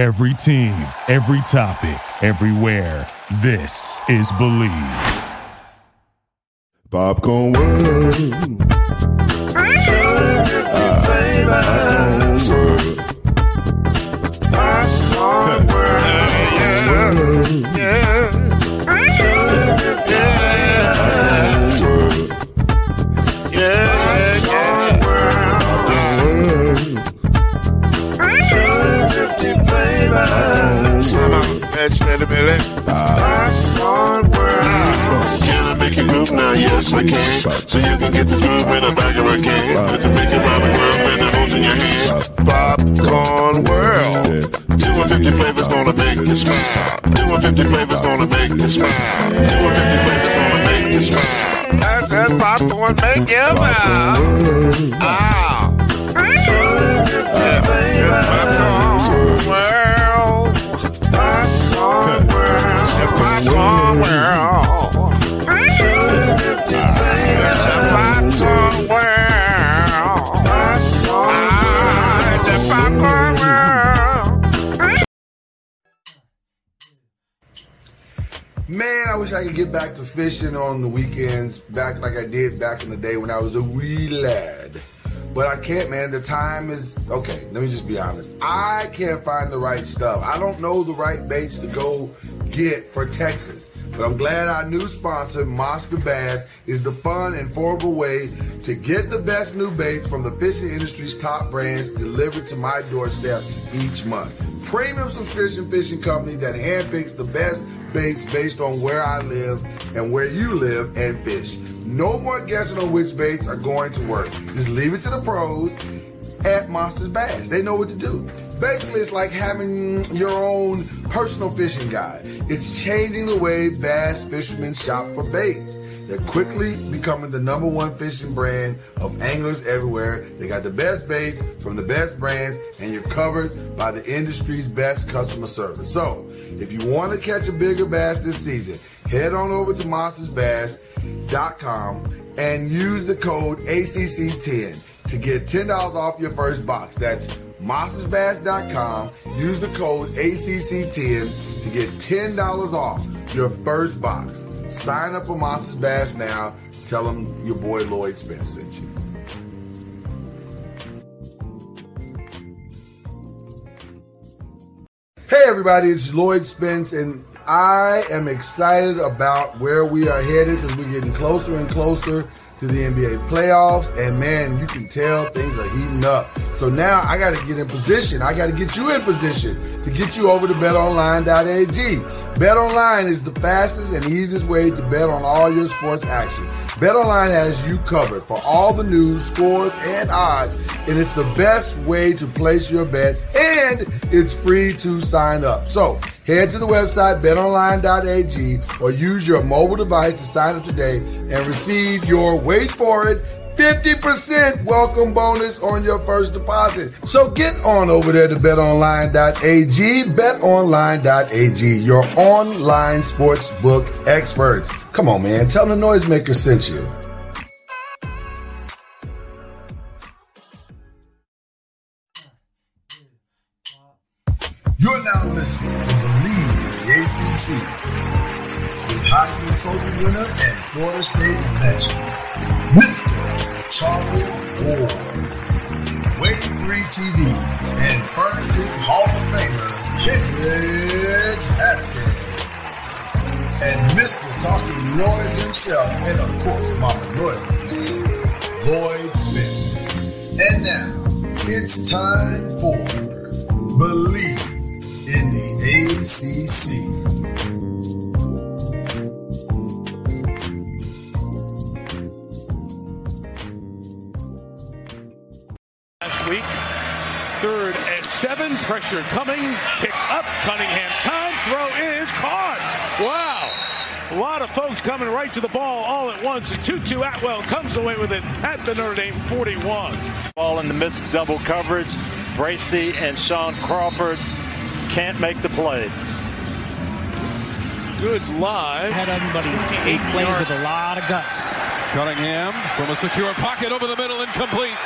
Every team, every topic, everywhere. This is Believe. Popcorn World. Popcorn World. Can I make you move now? Yes, I can. So you can get this move in the back of a can. I can make it round the world when it holds in your hand. Popcorn World. 250 flavors gonna make you smile. 250 flavors gonna make you smile. 250 flavors gonna make you smile. That's that popcorn make you smile. Ah. Popcorn World. Man, I wish I could get back to fishing on the weekends, back like I did back in the day when I was a wee lad. But I can't, man. The time is... Okay, let me just be honest. I can't find the right stuff. I don't know the right baits to go get for Texas. But I'm glad our new sponsor, Monster Bass, is the fun and affordable way to get the best new baits from the fishing industry's top brands delivered to my doorstep each month. Premium subscription fishing company that handpicks the best baits based on where I live and where you live and fish. No more guessing on which baits are going to work. Just leave it to the pros at Monsters Bass. They know what to do. Basically, it's like having your own personal fishing guide. It's changing the way bass fishermen shop for baits. They're quickly becoming the number one fishing brand of anglers everywhere. They got the best baits from the best brands, and you're covered by the industry's best customer service. So, if you want to catch a bigger bass this season, head on over to MonstersBass.com and use the code ACC10 to get $10 off your first box. That's MonstersBass.com. Use the code ACC10 to get $10 off your first box. Sign up for Monsters Bass now. Tell them your boy Lloyd Spence sent you. Hey everybody, it's Lloyd Spence, and I am excited about where we are headed because we're getting closer and closer to the NBA playoffs, and man, you can tell things are heating up. So now I got to get in position. I got to get you in position to get you over to betonline.ag. BetOnline is the fastest and easiest way to bet on all your sports action. BetOnline has you covered for all the news, scores, and odds, and it's the best way to place your bets, and it's free to sign up. So head to the website betonline.ag or use your mobile device to sign up today and receive your, wait for it, 50% welcome bonus on your first deposit. So get on over there to betonline.ag, betonline.ag, your online sportsbook experts. Come on, man. Tell them the Noisemaker sent you. You're now listening to Believe in the ACC with Heisman Trophy winner and Florida State legend, Mr. Charlie Ward, Wave 3 TV, and Burning Hall of Famer, Kendrick Askew, and Mr. Talking Noise himself, and of course, Mama Noise's name, Lloyd Spence. And now, it's time for Believe in the ACC. Third and seven, pressure coming, pick up, Cunningham time, throw is caught. Wow, a lot of folks coming right to the ball all at once, and Tutu Atwell comes away with it at the Notre Dame 41. Ball in the midst of double coverage, Bracey and Sean Crawford can't make the play. Good line. Had everybody 8 plays with a lot of guts. Cunningham from a secure pocket over the middle, incomplete.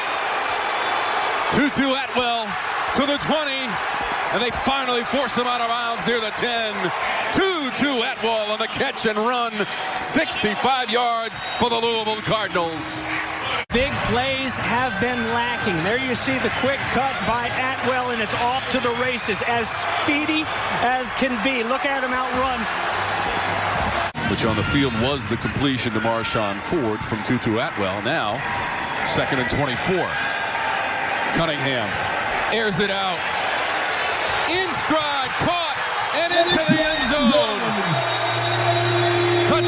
Tutu Atwell to the 20, and they finally force him out of bounds near the 10. Tutu Atwell on the catch and run, 65 yards for the Louisville Cardinals. Big plays have been lacking. There you see the quick cut by Atwell, and it's off to the races, as speedy as can be. Look at him outrun. Which on the field was the completion to Marshawn Ford from Tutu Atwell. Now, second and 24. Cunningham airs it out. In stride, caught, and into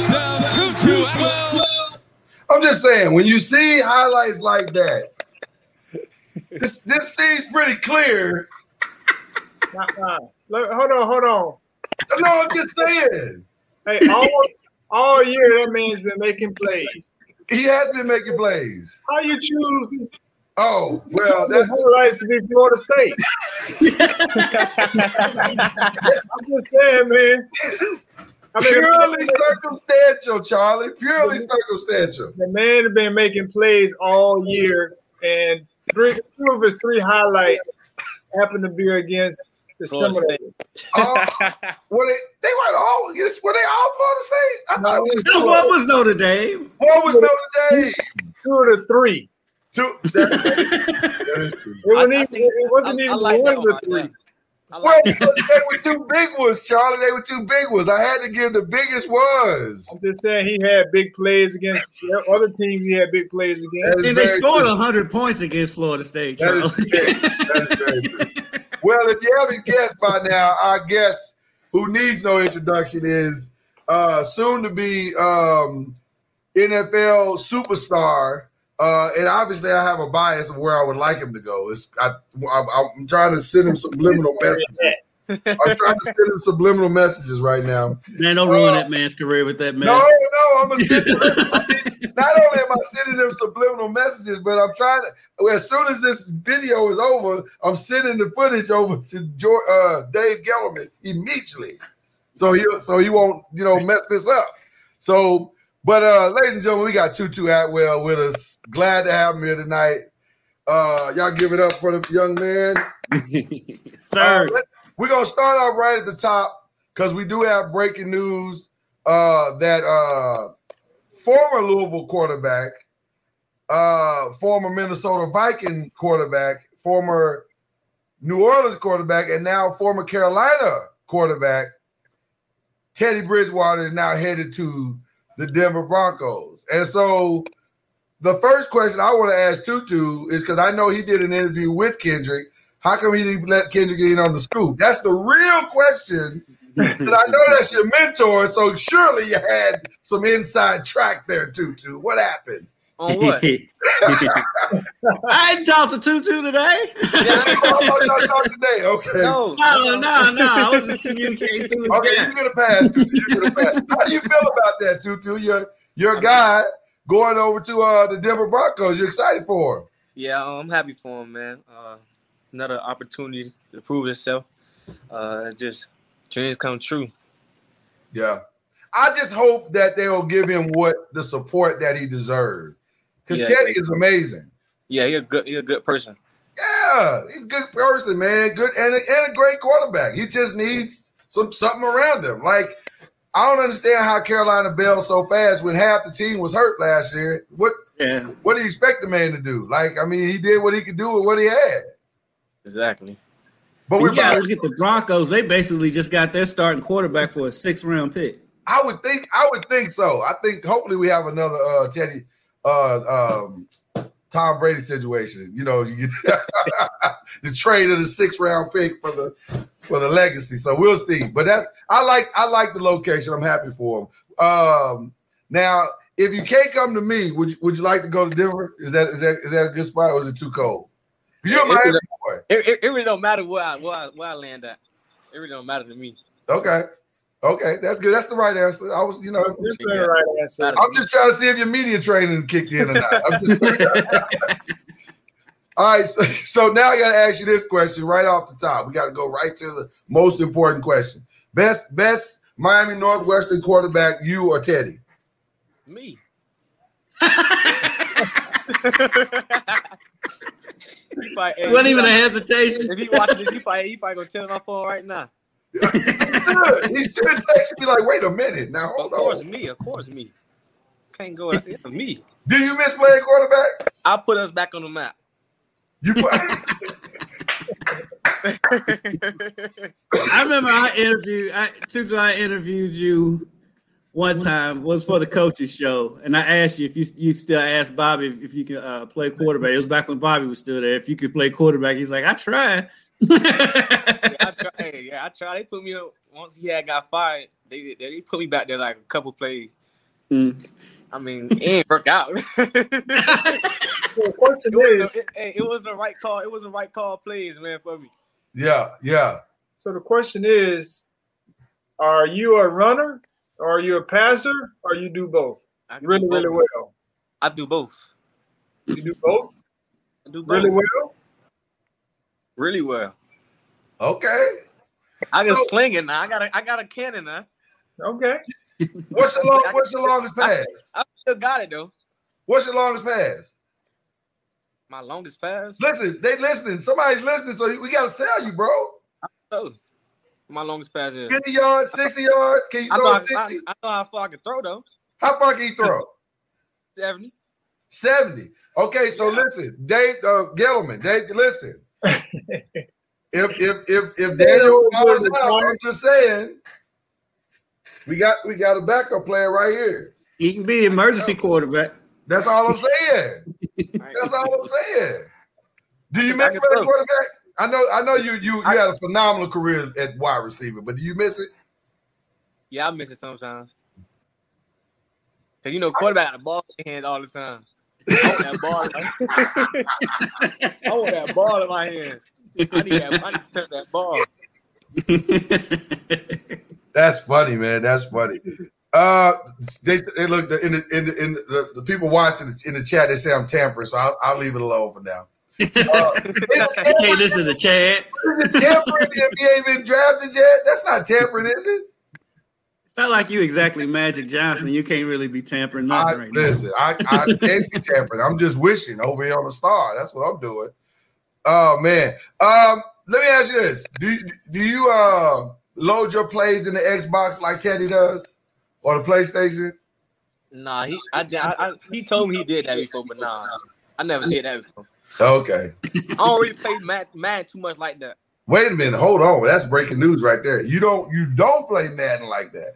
the end zone. Touchdown, Tutu Atwell. I'm just saying, when you see highlights like that, this thing's pretty clear. Look, hold on. No, I'm just saying. Hey, all year that man's been making plays. He has been making plays. How you choose? Oh, well, that's the rights to be Florida State. I'm just saying, man. Purely circumstantial, Charlie. Purely circumstantial. The man has been making plays all year, and two of his three highlights happened to be against the Seminoles. Were they weren't all? Were they all Florida State? One was Notre Dame. One was Notre Dame. Two of the three. It wasn't even one of the three. Well, they were two big ones, Charlie. They were two big ones. I had to give the biggest ones. I'm just saying he had big plays against other teams. He had big plays against. And they scored 100 points against Florida State, Charlie. That is very true. Well, if you haven't guessed by now, our guest who needs no introduction is soon-to-be NFL superstar. And obviously, I have a bias of where I would like him to go. I'm trying to send him subliminal messages. Right now. Man, don't ruin that man's career with that mess. No, I'm going to send him. Not only am I sending him subliminal messages, but I'm trying to. As soon as this video is over, I'm sending the footage over to Dave Gettleman immediately, so he won't mess this up. So. But, ladies and gentlemen, we got Tutu Atwell with us. Glad to have him here tonight. Y'all give it up for the young man. Sir. We're going to start off right at the top because we do have breaking news that former Louisville quarterback, former Minnesota Viking quarterback, former New Orleans quarterback, and now former Carolina quarterback, Teddy Bridgewater is now headed to the Denver Broncos. And so the first question I want to ask Tutu is, because I know he did an interview with Kendrick, how come he didn't let Kendrick in on the scoop? That's the real question. Because I know that's your mentor, so surely you had some inside track there, Tutu. What happened? On what? I ain't talked to Tutu today. Okay. No. I was just communicating through. Okay, you're gonna pass, Tutu. How do you feel about that, Tutu? Your guy going over to the Denver Broncos. You're excited for him? Yeah, I'm happy for him, man. Another opportunity to prove himself. Just dreams come true. Yeah, I just hope that they'll give him the support that he deserves. Because Teddy is amazing. Yeah, he's a good person. Yeah, he's a good person, man. Good and a great quarterback. He just needs something around him. Like, I don't understand how Carolina bailed so fast when half the team was hurt last year. What do you expect the man to do? Like, I mean, he did what he could do with what he had. Exactly. But we got to look at the Broncos. They basically just got their starting quarterback for a 6th-round pick. I would think so. I think hopefully we have another Teddy. Tom Brady situation, the trade of the 6th-round pick for the legacy. So we'll see. But I like the location. I'm happy for him. Now, if you can't come to me, would you like to go to Denver? Is that a good spot, or is it too cold? You're Miami boy. It really don't matter where I land at. It really don't matter to me. Okay, that's good. That's the right answer. I was, the right answer. I'm just trying to see if your media training kicked in or not. All right, so now I got to ask you this question right off the top. We got to go right to the most important question. Best Miami Northwestern quarterback, you or Teddy? Me. Wasn't even a hesitation. If he watching this, he probably gonna tell my phone right now. He should text me like, wait a minute, now hold on. Of course me. Can't go. It's me. Do you miss playing quarterback? I put us back on the map. You. I remember I interviewed you one time. It was for the coaches show, and I asked you if you still asked Bobby if you could play quarterback. It was back when Bobby was still there. If you could play quarterback, he's like, I tried. I tried. They put me up once. Got fired. They put me back there like a couple plays. Mm. I mean, it ain't worked out. It was the right call. It was the right call plays, man, for me. Yeah. So the question is, are you a runner? Or are you a passer? Or you do both? Really well. I do both. You do both? I do both. Really well. Okay. I just sling it now. I got a cannon now. Okay. What's the longest pass? I still got it though. What's your longest pass? My longest pass? Listen, they listening. Somebody's listening, so we gotta sell you, bro. I know. My longest pass is 50 yards, 60 yards. Can you throw 60? I know how far I can throw though. How far can you throw? 70. 70. Okay, so listen, Dave Gettleman. Dave, listen. if Daniel falls out, I'm just saying. We got a backup player right here. He can be emergency quarterback. That's all I'm saying. Do you miss playing quarterback? I know you had a phenomenal career at wide receiver, but do you miss it? Yeah, I miss it sometimes. Cause quarterback had a ball in hand all the time. I want that ball in my hands. I need to touch that ball. That's funny, man. That's funny. They look in the people watching in the chat. They say I'm tampering, so I'll leave it alone for now. You can't listen to chat. Is it tampering? The NBA ain't been drafted yet. That's not tampering, is it? It's not like you exactly Magic Johnson. You can't really be tampering nothing right now. Listen, I can't be tampering. I'm just wishing over here on the star. That's what I'm doing. Oh man. Let me ask you this: Do you load your plays in the Xbox like Teddy does, or the PlayStation? Nah, he told me he did that before, but nah, I never did that before. Okay. I don't really play Madden too much like that. Wait a minute, hold on, that's breaking news right there. You don't play Madden like that.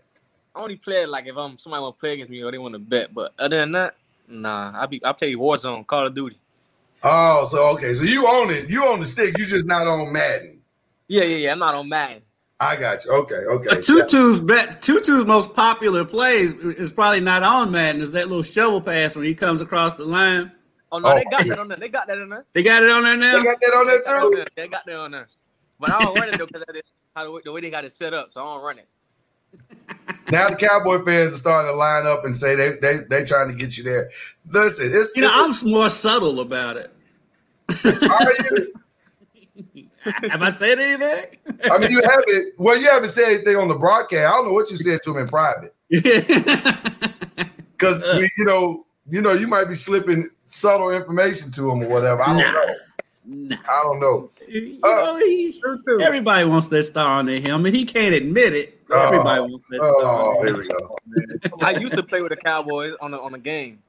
I only play it like if somebody want to play against me or they want to bet, but other than that, nah, I play Warzone, Call of Duty. Oh, so you own it. You own the stick. You just not on Madden. Yeah. I'm not on Madden. I got you. Okay. But Tutu's most popular plays is probably not on Madden. Is that little shovel pass when he comes across the line? Oh no, they got that on there. They got it on there now. They got that on there too. They got that on there. But I don't run it though because the way they got it set up, so I don't run it. Now the Cowboy fans are starting to line up and say they trying to get you there. Listen, it's I'm more subtle about it. Are you? Have I said anything? I mean, you haven't. Well, you haven't said anything on the broadcast. I don't know what you said to him in private. Because you might be slipping subtle information to him or whatever. I don't know. Everybody wants that star on their helmet. He can't admit it. Everybody wants that star. Oh, here we go. I used to play with the Cowboys on the game.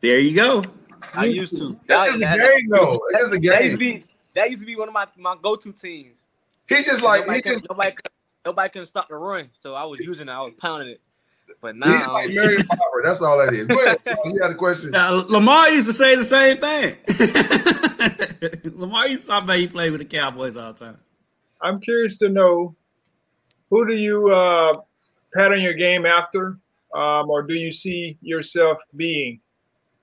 There you go. I used to. That's just a game, though. That's a game. That used to be one of my go-to teams. He's just like nobody couldn't stop the run, so I was using it. I was pounding it. But now he's like Marion Barber. That's all that is. Go ahead. He had a question. Now, Lamar used to say the same thing. Lamar used to talk about he played with the Cowboys all the time. I'm curious to know, who do you pattern your game after, or do you see yourself being,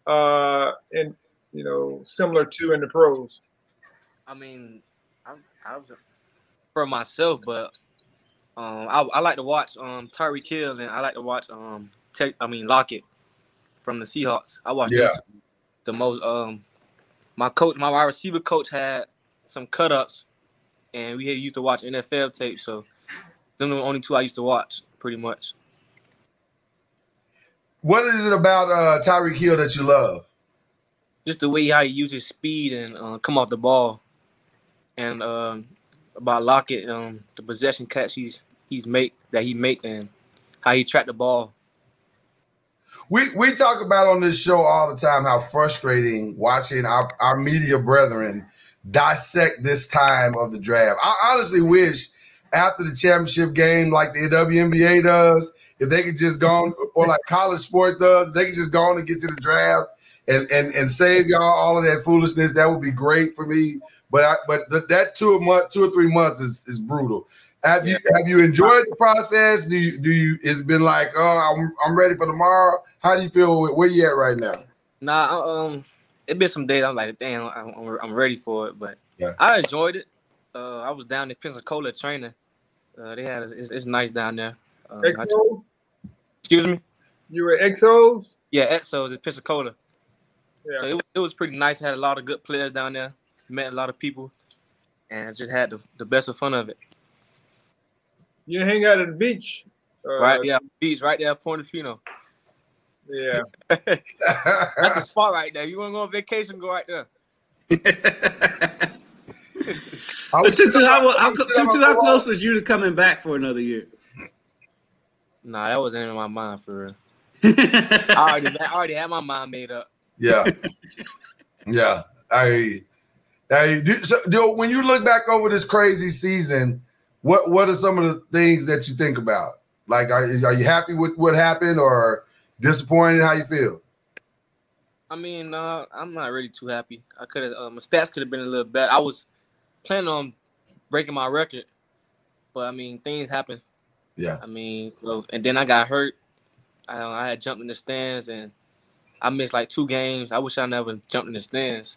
similar to in the pros? I mean, I was for myself, but I like to watch Tyreek Hill and I like to watch Lockett from the Seahawks. I watch the most. My wide receiver coach had some cut ups, and we used to watch NFL tape. So, them were the only two I used to watch pretty much. What is it about Tyreek Hill that you love? just the way how he uses speed and come off the ball. And about Lockett, the possession catch he makes and how he tracked the ball. We talk about on this show all the time how frustrating watching our media brethren dissect this time of the draft. I honestly wish after the championship game, like the WNBA does, if they could just go on, or like college sports does, if they could just go on and get to the draft and save y'all all of that foolishness. That would be great for me. But that 2 or 3 months is brutal. Have you enjoyed the process? Do you? It's been like, oh, I'm ready for tomorrow. How do you feel? Where you at right now? Nah, it's been some days I'm like, damn, I'm ready for it. But yeah, I enjoyed it. I was down in Pensacola training. They had it's nice down there. X-O's? Excuse me. You were at X-O's? Yeah, X-O's in Pensacola. Yeah. So it was pretty nice. Had a lot of good players down there. Met a lot of people, and just had the best of fun of it. You hang out at the beach. Right, yeah, beach right there at Portofino. Yeah. That's a spot right there. You want to go on vacation, go right there. How close was you to coming back for another year? Nah, that wasn't in my mind for real. I already had my mind made up. Yeah. Yeah. So, when you look back over this crazy season, what are some of the things that you think about? Like, are you happy with what happened or disappointed? How you feel? I mean, I'm not really too happy. I could have my stats could have been a little better. I was planning on breaking my record, but I mean, things happen. Yeah. I mean, so, and then I got hurt. I had jumped in the stands and I missed like 2 games. I wish I never jumped in the stands,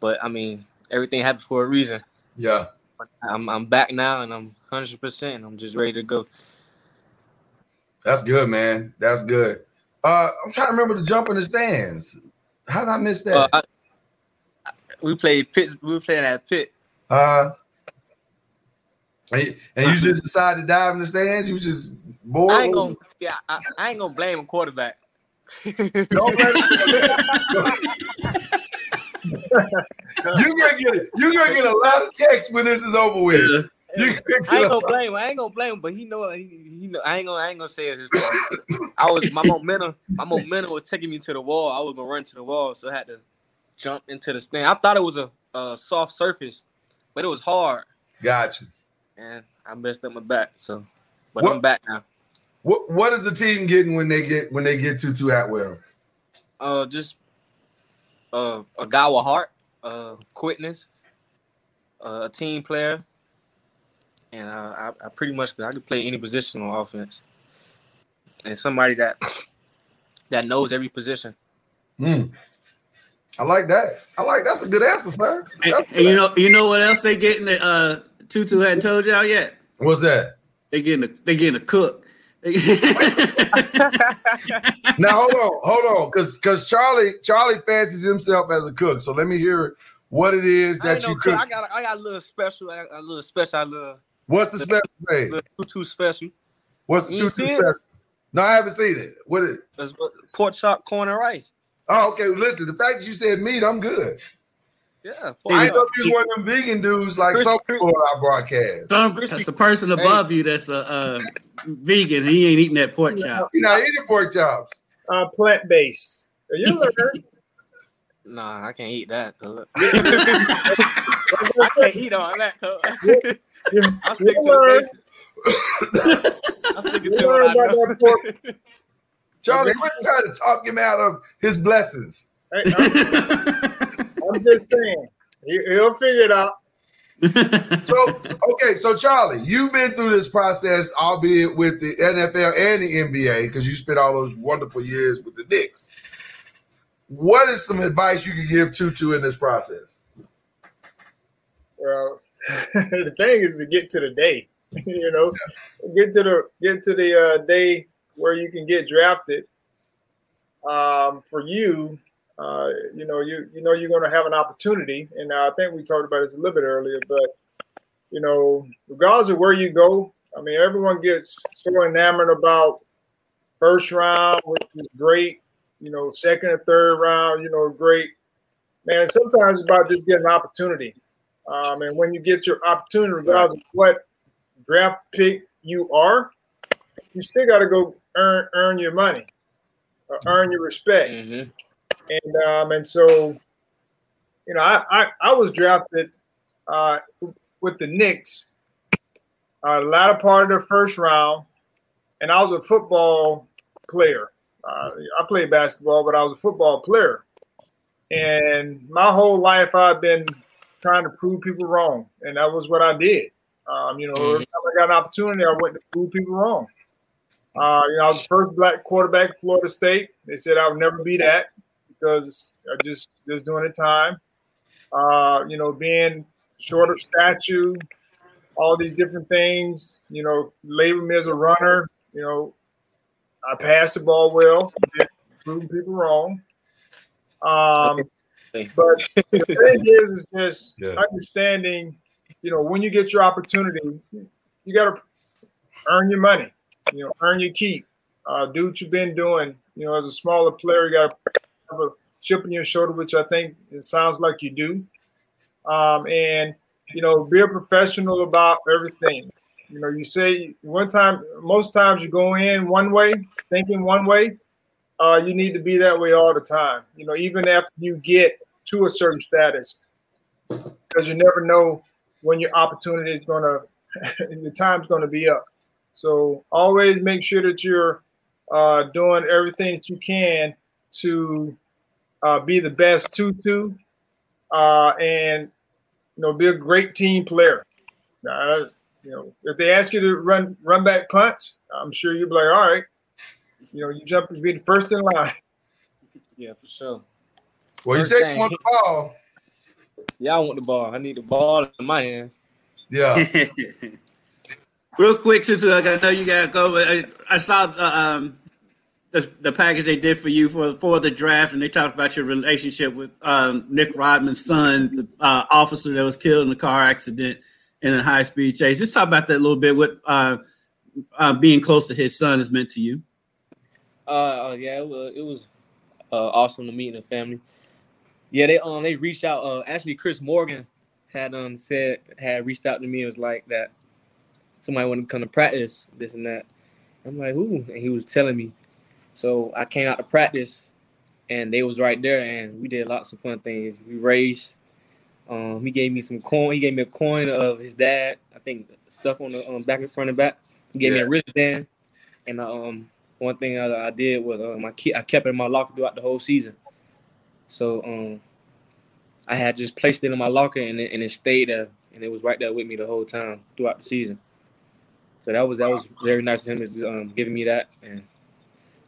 but I mean, everything happens for a reason. Yeah. I'm back now, and I'm 100%. And I'm just ready to go. That's good, man. That's good. I'm trying to remember the jump in the stands. How did I miss that? We were playing at Pitt. And you just decided to dive in the stands? You was just bored? I ain't gonna blame a quarterback. Don't blame You're gonna get a lot of texts when this is over with. I ain't gonna blame him, but he know I ain't gonna say it's his fault. My momentum was taking me to the wall. I was gonna run to the wall, so I had to jump into the stand. I thought it was a soft surface, but it was hard. Gotcha. And I messed up my back, I'm back now. What is the team getting when they get Tutu Atwell? Just a guy with heart, quickness, a team player, and I pretty much could play any position on offense, and somebody that knows every position. I like that. That's a good answer, sir. And you know what else they getting that Tutu hadn't told y'all yet? What's that? They getting a cook. Now hold on, because Charlie fancies himself as a cook. So let me hear what it is that you cook. I got a little special. I love. What's the special thing? The Tutu special. What's the Tutu special? It? No, I haven't seen it. What is it? Pork chop, corn, and rice. Oh, okay. Listen, the fact that you said meat, I'm good. Yeah. I know if you one of them vegan dudes like some people on our broadcast. That's a person above you that's a vegan. He ain't eating that pork chop. He's not eating pork chops. Plant-based. Are you learning? Nah, I can't eat that. I can't eat all that. I'm sticking to the basics. I'm sticking to what I know. Charlie, quit trying to talk him out of his blessings. I'm just saying, he'll figure it out. So Charlie, you've been through this process, albeit with the NFL and the NBA, because you spent all those wonderful years with the Knicks. What is some advice you could give Tutu in this process? Well, the thing is to get to the day, get to the day where you can get drafted. For you. You're going to have an opportunity, and I think we talked about this a little bit earlier. But regardless of where you go, I mean, everyone gets so enamored about first round, which is great. Second and third round, great. man, sometimes it's about just getting an opportunity. And when you get your opportunity, regardless of what draft pick you are, you still got to go earn your money, or earn your respect. Mm-hmm. And so, you know, I was drafted with the Knicks, latter part of their first round, and I was a football player. I played basketball, but I was a football player. And my whole life I've been trying to prove people wrong, and that was what I did. You know, every time I got an opportunity, I went to prove people wrong. You know, I was the first black quarterback at Florida State. They said I would never be that because I just doing the time. You know, being short of stature, all these different things, you know, labeled me as a runner. You know, I passed the ball well, proving people wrong. But the thing is just understanding, you know, when you get your opportunity, you got to earn your money, you know, earn your keep, do what you've been doing. You know, as a smaller player, you got to have a chip on your shoulder, which I think it sounds like you do. And, you know, be a professional about everything. You know, you say most times you go in one way, thinking one way. You need to be that way all the time, you know, even after you get to a certain status, because you never know when your opportunity is going to, your time's going to be up. So always make sure that you're doing everything that you can to be the best Tutu and, you know, be a great team player. Now, you know, if they ask you to run back punt, I'm sure you'll be like, all right. You know, you jump and be the first in line. Yeah, for sure. Well, first you said you want the ball. Yeah, I want the ball. I need the ball in my hand. Yeah. Real quick, since I know you got to go, I saw the package they did for you for the draft, and they talked about your relationship with Nick Rodman's son, the officer that was killed in a car accident in a high-speed chase. Just talk about that a little bit, what being close to his son has meant to you. It was awesome to meet the family. Yeah, they reached out. Actually, Chris Morgan had reached out to me. It was like that somebody wanted to come to practice, this and that. I'm like, ooh, and he was telling me. So I came out to practice, and they was right there, and we did lots of fun things. We raced. He gave me some coin. He gave me a coin of his dad. I think stuff on the back and front and back. He gave me a wristband, and one thing I did was I kept it in my locker throughout the whole season. So I had just placed it in my locker, and it stayed there, and it was right there with me the whole time throughout the season. So that was very nice of him giving me that, and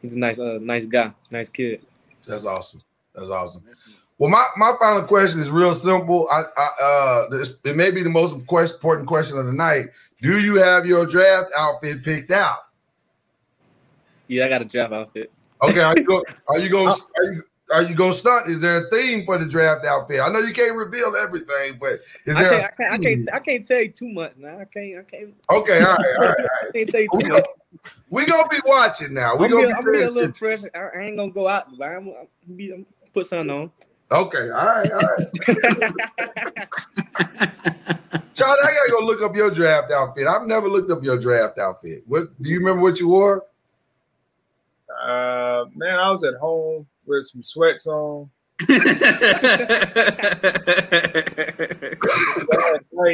he's a nice guy, nice kid. That's awesome. Well, my final question is real simple. It may be the most important question of the night. Do you have your draft outfit picked out? Yeah, I got a draft outfit. Okay, are you going to stunt? Is there a theme for the draft outfit? I know you can't reveal everything, but is there? I can't tell you too much now. I can't. Okay, all right. I can't tell you too much. We gonna be watching now. I'm gonna be a little fresh. I ain't gonna go out, but I'm gonna put something on. Okay, all right. Charlie, I gotta go look up your draft outfit. I've never looked up your draft outfit. What do you remember? What you wore? Man, I was at home with some sweats on. I didn't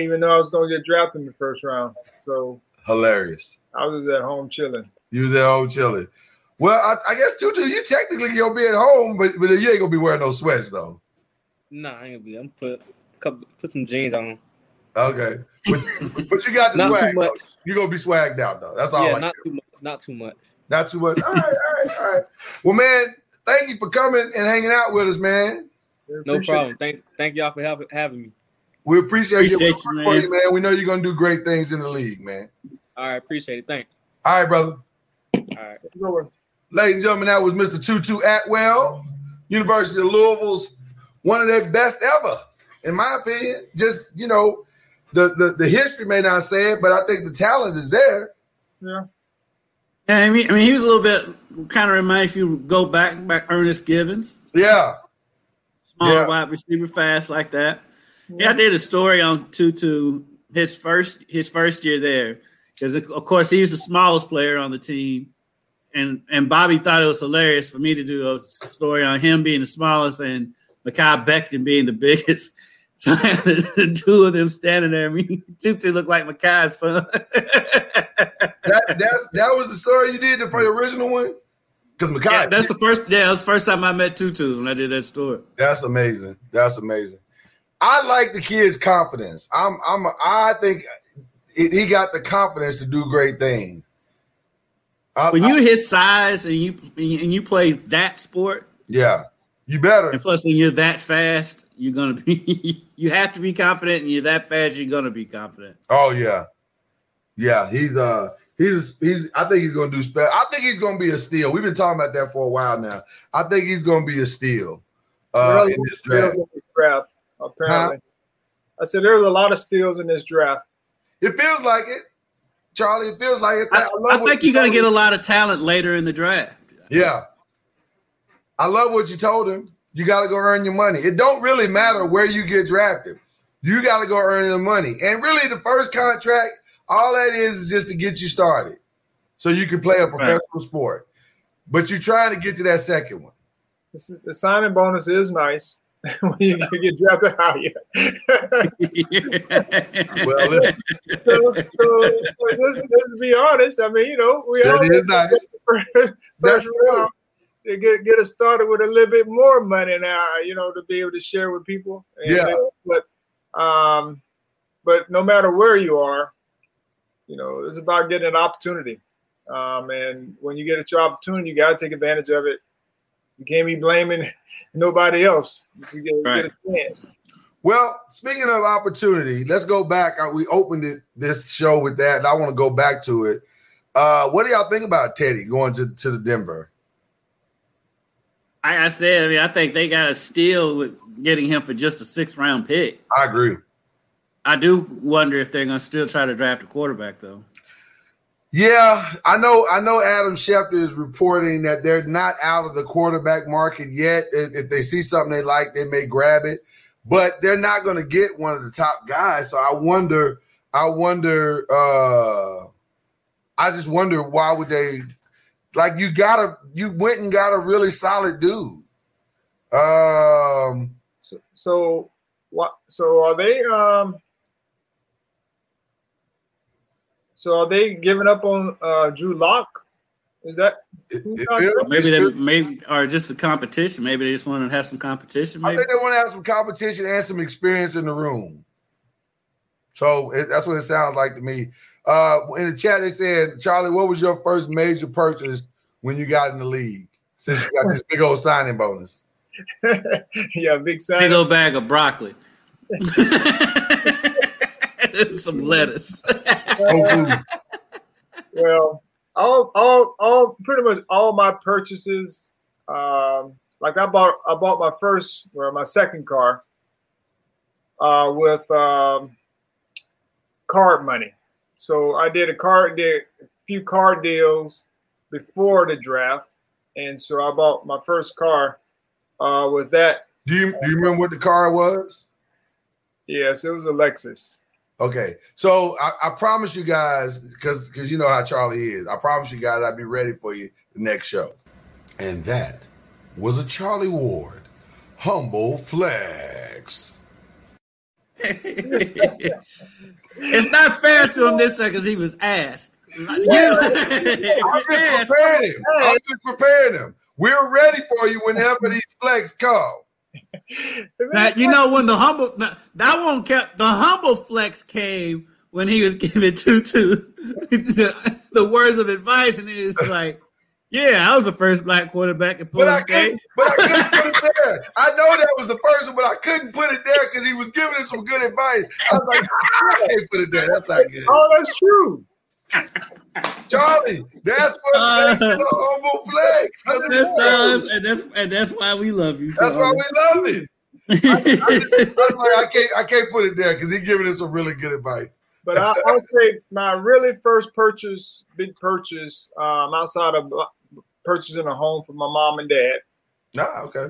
even know I was going to get drafted in the first round. So hilarious. I was at home chilling. You was at home chilling. Well, I guess, Tutu, you technically going to be at home, but you ain't going to be wearing no sweats, though. Nah, I ain't going to be. I'm going to put some jeans on. Okay. But you got the swag. You're going to be swagged out, though. That's all I not do. Not too much. Not too much. All right. Well, man, thank you for coming and hanging out with us, man. No problem. Thank y'all for having me. We appreciate you, man. We know you're going to do great things in the league, man. All right. Appreciate it. Thanks. All right, brother. All right. Ladies and gentlemen, that was Mr. Tutu Atwell, University of Louisville's one of their best ever, in my opinion. Just, you know, the history may not say it, but I think the talent is there. Yeah. Yeah, I mean, he was a little bit kind of reminds if you go back Ernest Givens. Yeah. Smaller wide receiver, fast like that. Yeah, I did a story on Tutu his first year there because, of course, he's the smallest player on the team, and Bobby thought it was hilarious for me to do a story on him being the smallest and Mekhi Becton being the biggest. So the two of them standing there, I mean, Tutu looked like Mekhi's son. that was the story you did for the original one? Because Mekhi, that's the first time I met Tutu when I did that story. That's amazing. That's amazing. I like the kid's confidence. I think he got the confidence to do great things. When you his size and you play that sport, yeah, you better. And plus, when you're that fast, you're gonna be. You have to be confident, and you're that fast, you're gonna be confident. Oh yeah. He's. I think he's gonna do special. I think he's gonna be a steal. We've been talking about that for a while now. I think he's gonna be a steal in this draft. Apparently, I said there's a lot of steals in this draft. It feels like it, Charlie. It feels like it. I think you're going to get a lot of talent later in the draft. Yeah. I love what you told him. You got to go earn your money. It don't really matter where you get drafted. You got to go earn your money. And really, the first contract, all that is just to get you started so you can play a professional sport. But you're trying to get to that second one. The signing bonus is nice. When you get drafted out here. Well, listen. Let's be honest. I mean, you know, we all get us started with a little bit more money now, you know, to be able to share with people. And, but no matter where you are, you know, it's about getting an opportunity. And when you get your opportunity, you got to take advantage of it. You can't be blaming nobody else. You get a chance. Well, speaking of opportunity, let's go back. We opened this show with that, and I want to go back to it. What do y'all think about Teddy going to the Denver? I said, I mean, I think they got a steal with getting him for just a 6th-round pick. I agree. I do wonder if they're going to still try to draft a quarterback, though. Yeah, I know. Adam Schefter is reporting that they're not out of the quarterback market yet. If they see something they like, they may grab it, but they're not going to get one of the top guys. So I wonder. I just wonder why would they? Like you went and got a really solid dude. So what? So are they? So are they giving up on Drew Lock? Is that maybe just a competition? Maybe they just want to have some competition. Maybe? I think they want to have some competition and some experience in the room. So that's what it sounds like to me. In the chat, they said, Charlie, what was your first major purchase when you got in the league? Since you got this big old signing bonus. Yeah, big signing. Big old bag of broccoli. Some lettuce. Well, all pretty much all my purchases. Like I bought my second car with card money. So I did a few car deals before the draft, and so I bought my first car with that. Do you remember what the car was? Yes, it was a Lexus. Okay, so I promise you guys, because you know how Charlie is, I promise you guys I'll be ready for you the next show. And that was a Charlie Ward humble flex. It's not fair to him this second because he was asked. I'm just preparing him. We're ready for you whenever these flex come. Now, you know when the humble flex came when he was giving Tutu the words of advice, and it's like, yeah, I was the first black quarterback in Florida State. But I couldn't put it there. I know that was the first one, but I couldn't put it there because he was giving us some good advice. I was like, I can't put it there. That's not good. Oh, that's true. Charlie, that's what makes the humble flex. And that's why we love you. That's why we love it. I can't put it there because he's giving us some really good advice. But I'll say my really first big purchase, outside of purchasing a home for my mom and dad. Okay.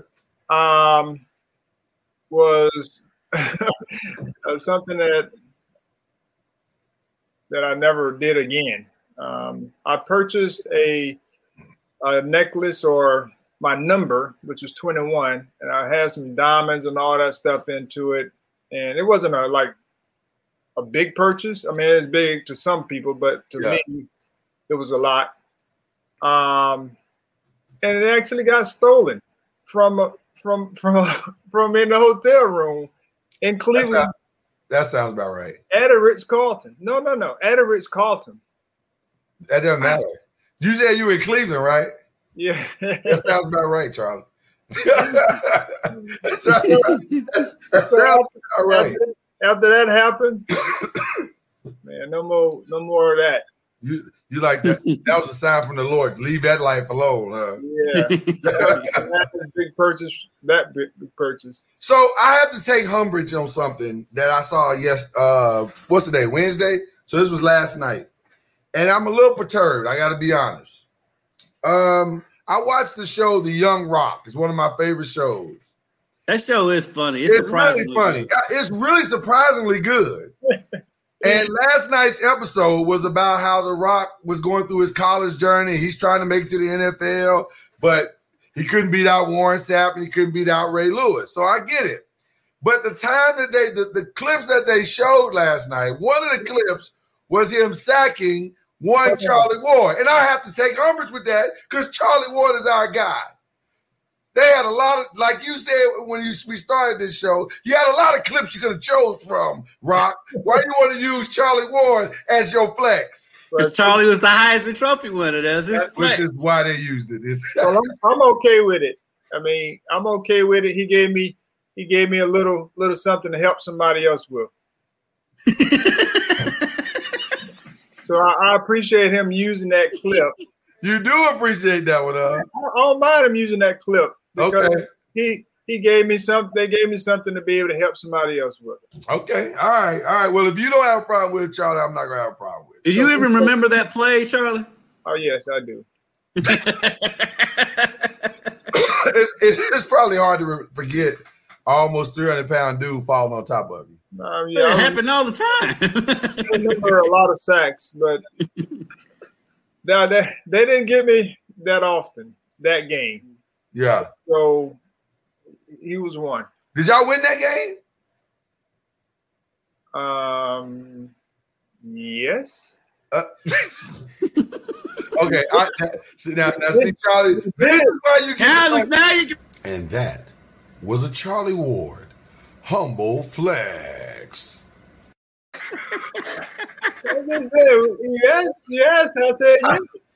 was something that I never did again. I purchased a necklace or my number, which was 21, and I had some diamonds and all that stuff into it. And it wasn't a big purchase. I mean, it's big to some people, but to me, it was a lot. And it actually got stolen from in the hotel room in Cleveland. That sounds about right. At a Ritz-Carlton. No. At a Ritz-Carlton. That doesn't matter. You said you were in Cleveland, right? Yeah. That sounds about right, Charlie. That sounds about right. After that happened, man, no more of that. You like that? That was a sign from the Lord. Leave that life alone. Huh? Yeah, that big purchase. So I have to take umbrage on something that I saw. What's the day? Wednesday. So this was last night, and I'm a little perturbed. I got to be honest. I watched the show The Young Rock. It's one of my favorite shows. That show is funny. It's really funny. It's really surprisingly good. And last night's episode was about how The Rock was going through his college journey. He's trying to make it to the NFL, but he couldn't beat out Warren Sapp and he couldn't beat out Ray Lewis. So I get it. But the time that the clips that they showed last night, one of the clips was him sacking one Charlie Ward. And I have to take umbrage with that because Charlie Ward is our guy. They had a lot of, like you said when we started this show, you had a lot of clips you could have chose from, Rock. Why do you want to use Charlie Ward as your flex? Because Charlie was the Heisman Trophy winner. That's his flex. Which is why they used it. Well, I'm okay with it. I mean, I'm okay with it. He gave me a little something to help somebody else with. So I appreciate him using that clip. You do appreciate that one, huh? I don't mind him using that clip because he gave me something. They gave me something to be able to help somebody else with. Okay, all right. Well, if you don't have a problem with it, Charlie, I'm not gonna have a problem with it. Do you even remember that play, Charlie? Oh yes, I do. It's probably hard to forget. Almost 300-pound dude falling on top of you. It happened all the time. I remember a lot of sacks, but. Now they didn't get me that often that game. Yeah. So he was one. Did y'all win that game? Yes. Okay. Now see, Charlie. This is why you get it. And that was a Charlie Ward humble flex. I said, yes. I said yes.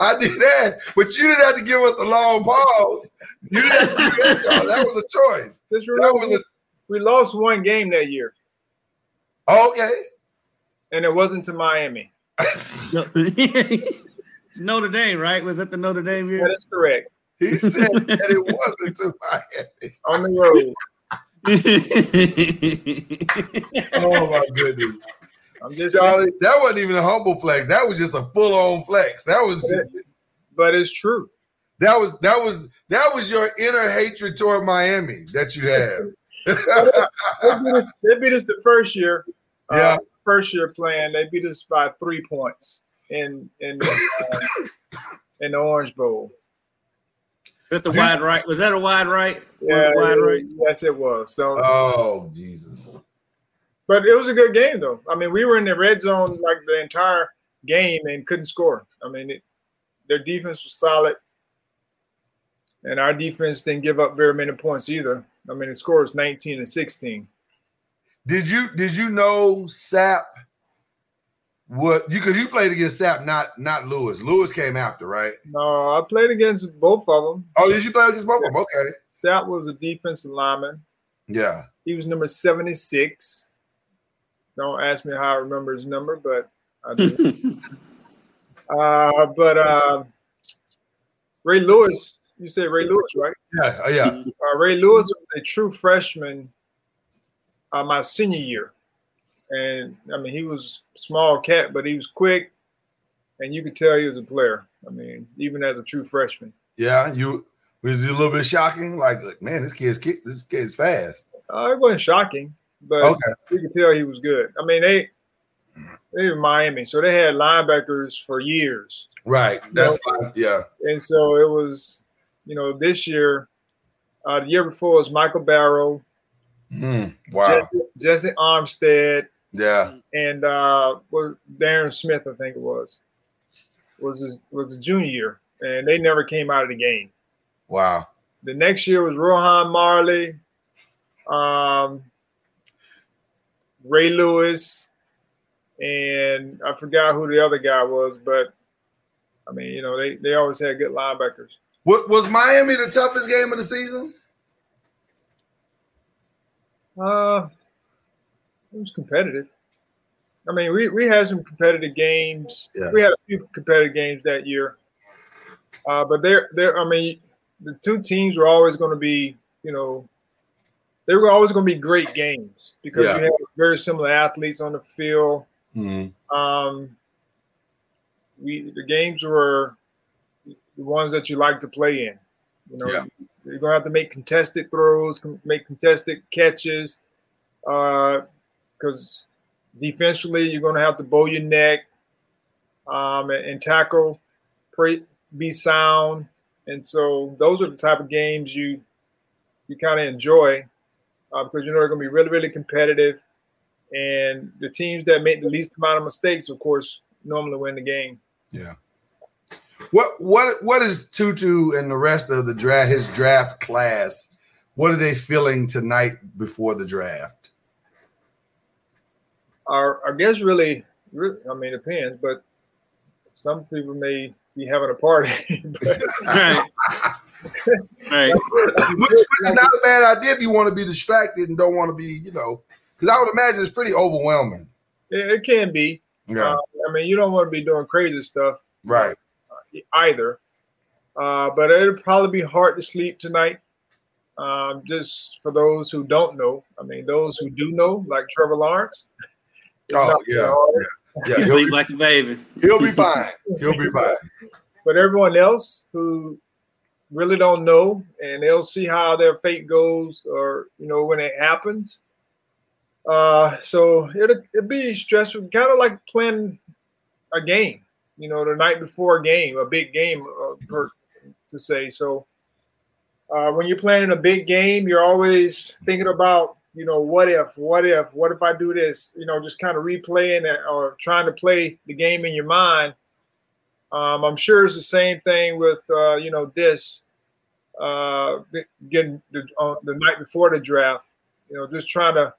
I did ask, but you didn't have to give us the long pause. You didn't have to do that, y'all. That was a choice. Just remember, we lost one game that year. Okay, and it wasn't to Miami. It's Notre Dame, right? Was that the Notre Dame year? That is correct. He said that it wasn't to Miami on the road. Oh my goodness. I'm just Charlie, that wasn't even a humble flex. That was just a full-on flex. That was just, but it's true. That was your inner hatred toward Miami that you have. They beat us the first year. Yeah. First year playing, they beat us by 3 points in the Orange Bowl. That's a wide right. Was that a wide right? Yeah, wide right. Yes, it was. So, oh Jesus! But it was a good game, though. I mean, we were in the red zone like the entire game and couldn't score. I mean, their defense was solid, and our defense didn't give up very many points either. I mean, the score was 19-16. Did you know Sapp? Because you played against Sapp, not Lewis. Lewis came after, right? No, I played against both of them. Oh, did you play against both of them? Okay. Sapp was a defensive lineman. Yeah. He was number 76. Don't ask me how I remember his number, but I do. But Ray Lewis, you say Ray Lewis, right? Yeah. Ray Lewis was a true freshman my senior year. And, I mean, he was small cat, but he was quick, and you could tell he was a player. I mean, even as a true freshman. Yeah, you Was it a little bit shocking? Like man, this kid's fast. It wasn't shocking, but you could tell he was good. I mean, they were Miami, so they had linebackers for years. Right. That's right. Yeah. And so it was, this year, the year before was Michael Barrow. Wow. Jesse Armstead. Yeah. And Darren Smith, I think it was a junior year, and they never came out of the game. Wow. The next year was Rohan Marley, Ray Lewis, and I forgot who the other guy was, but I mean, they always had good linebackers. Was Miami the toughest game of the season? It was competitive. I mean, we had some competitive games. Yeah. We had a few competitive games that year. But the two teams were always going to be, they were always going to be great games because you had very similar athletes on the field. Mm-hmm. The games were the ones that you like to play in. You're going to have to make contested throws, make contested catches, because defensively you're going to have to bow your neck and tackle, be sound. And so those are the type of games you kind of enjoy because they're going to be really, really competitive. And the teams that make the least amount of mistakes, of course, normally win the game. Yeah. What is Tutu and the rest of the draft, his draft class, what are they feeling tonight before the draft? I guess really, I mean, it depends, but some people may be having a party. But, right. Which is not a bad idea if you want to be distracted and don't want to be, because I would imagine it's pretty overwhelming. It can be. Yeah. I mean, you don't want to be doing crazy stuff. Right. Either. But it'll probably be hard to sleep tonight. Just for those who don't know. I mean, those who do know, like Trevor Lawrence. Yeah, he'll sleep like a baby. He'll be fine. But everyone else who really don't know, and they'll see how their fate goes or, when it happens. So it'll be stressful, kind of like playing a game, the night before a game, a big game, to say. So when you're playing a big game, you're always thinking about, what if I do this, just kind of replaying it or trying to play the game in your mind. I'm sure it's the same thing with, this, getting the night before the draft, just trying to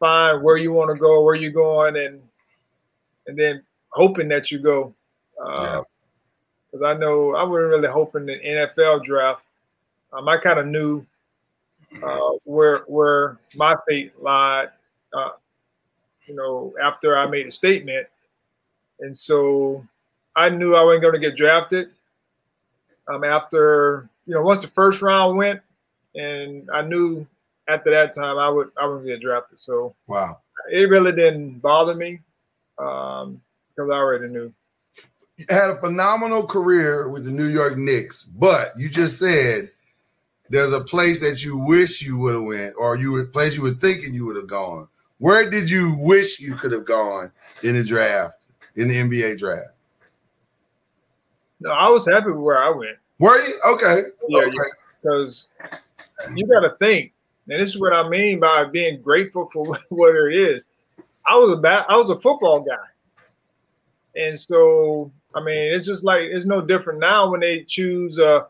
find where you want to go, where you're going, and then hoping that you go. Because I know I wasn't really hoping the NFL draft. I kind of knew where my fate lied, after I made a statement. And so I knew I wasn't going to get drafted. After, once the first round went, and I knew after that time I wouldn't get drafted. So wow, it really didn't bother me because I already knew. You had a phenomenal career with the New York Knicks, but you just said there's a place that you wish you would have went, or a place you were thinking you would have gone. Where did you wish you could have gone in the draft, in the NBA draft? No, I was happy with where I went. Were you? Okay. Yeah, because you got to think, and this is what I mean by being grateful for what it is. I was a football guy, and so I mean it's just like it's no different now when they choose a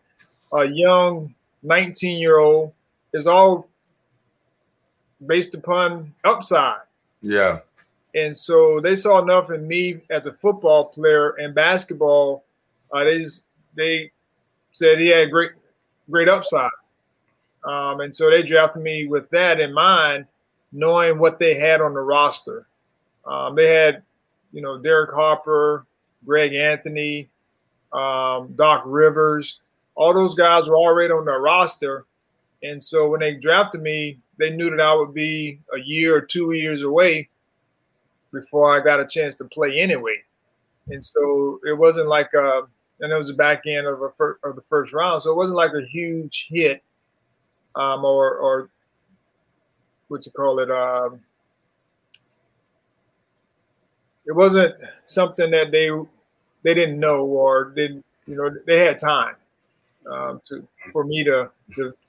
young 19-year-old. It's all based upon upside. Yeah, and so they saw enough in me as a football player and basketball. They said he had great upside. And so they drafted me with that in mind, knowing what they had on the roster. They had, Derek Harper, Greg Anthony, Doc Rivers. All those guys were already on their roster. And so when they drafted me, they knew that I would be a year or 2 years away before I got a chance to play anyway. And so it wasn't like and it was the back end of the first round. So it wasn't like a huge hit or what you call it. It wasn't something that they didn't know or didn't, you know, they had time for me to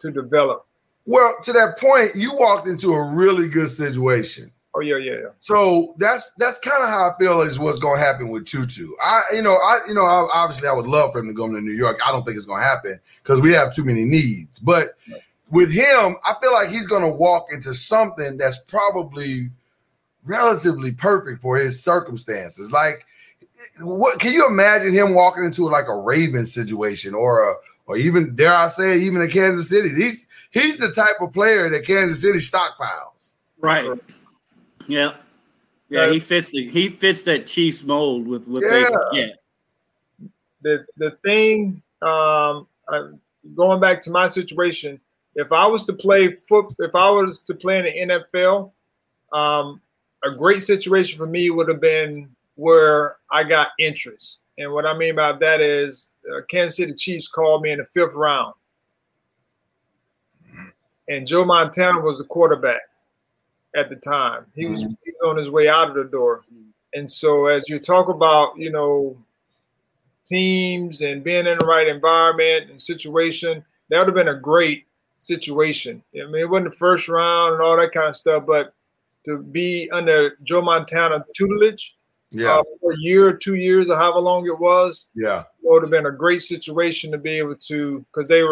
develop. Well, to that point, you walked into a really good situation. Oh yeah. So that's kind of how I feel is what's going to happen with Tutu. I obviously I would love for him to go to New York. I don't think it's going to happen because we have too many needs. But with him, I feel like he's going to walk into something that's probably relatively perfect for his circumstances. Like, what can you imagine him walking into like a Ravens situation or even, dare I say, even in Kansas City? He's the type of player that Kansas City stockpiles. Right. Yeah. He fits that Chiefs mold with what they get. The thing, going back to my situation, if I was to play in the NFL, a great situation for me would have been where I got interest. And what I mean by that is Kansas City Chiefs called me in the fifth round. And Joe Montana was the quarterback at the time. He was on his way out of the door. And so as you talk about, you know, teams and being in the right environment and situation, that would have been a great situation. I mean, it wasn't the first round and all that kind of stuff, but to be under Joe Montana tutelage for a year or 2 years or however long it was, it would have been a great situation to be able to, because they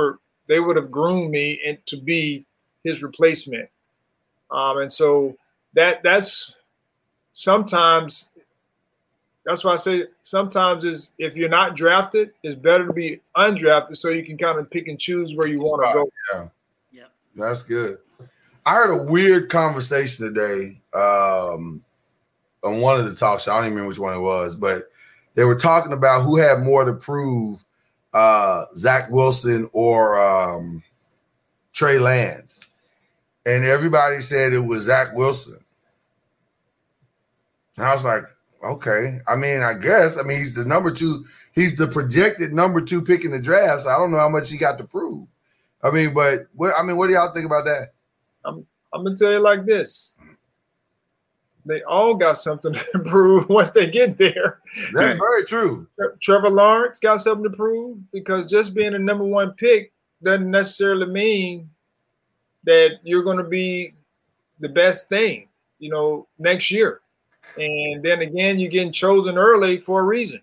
would have groomed me and to be his replacement. And so that's why I say sometimes is if you're not drafted, it's better to be undrafted so you can kind of pick and choose where you want to go. Yeah, that's good. I heard a weird conversation today on one of the talk shows. I don't even remember which one it was, but they were talking about who had more to prove, Zach Wilson or Trey Lance. And everybody said it was Zach Wilson. And I was like, okay. I mean, he's the number two. He's the projected number two pick in the draft, so I don't know how much he got to prove. I mean, but what do y'all think about that? I'm going to tell you like this. They all got something to prove once they get there. That's very true. Trevor Lawrence got something to prove because just being a number one pick doesn't necessarily mean that you're going to be the best thing, you know, next year. And then again, you're getting chosen early for a reason.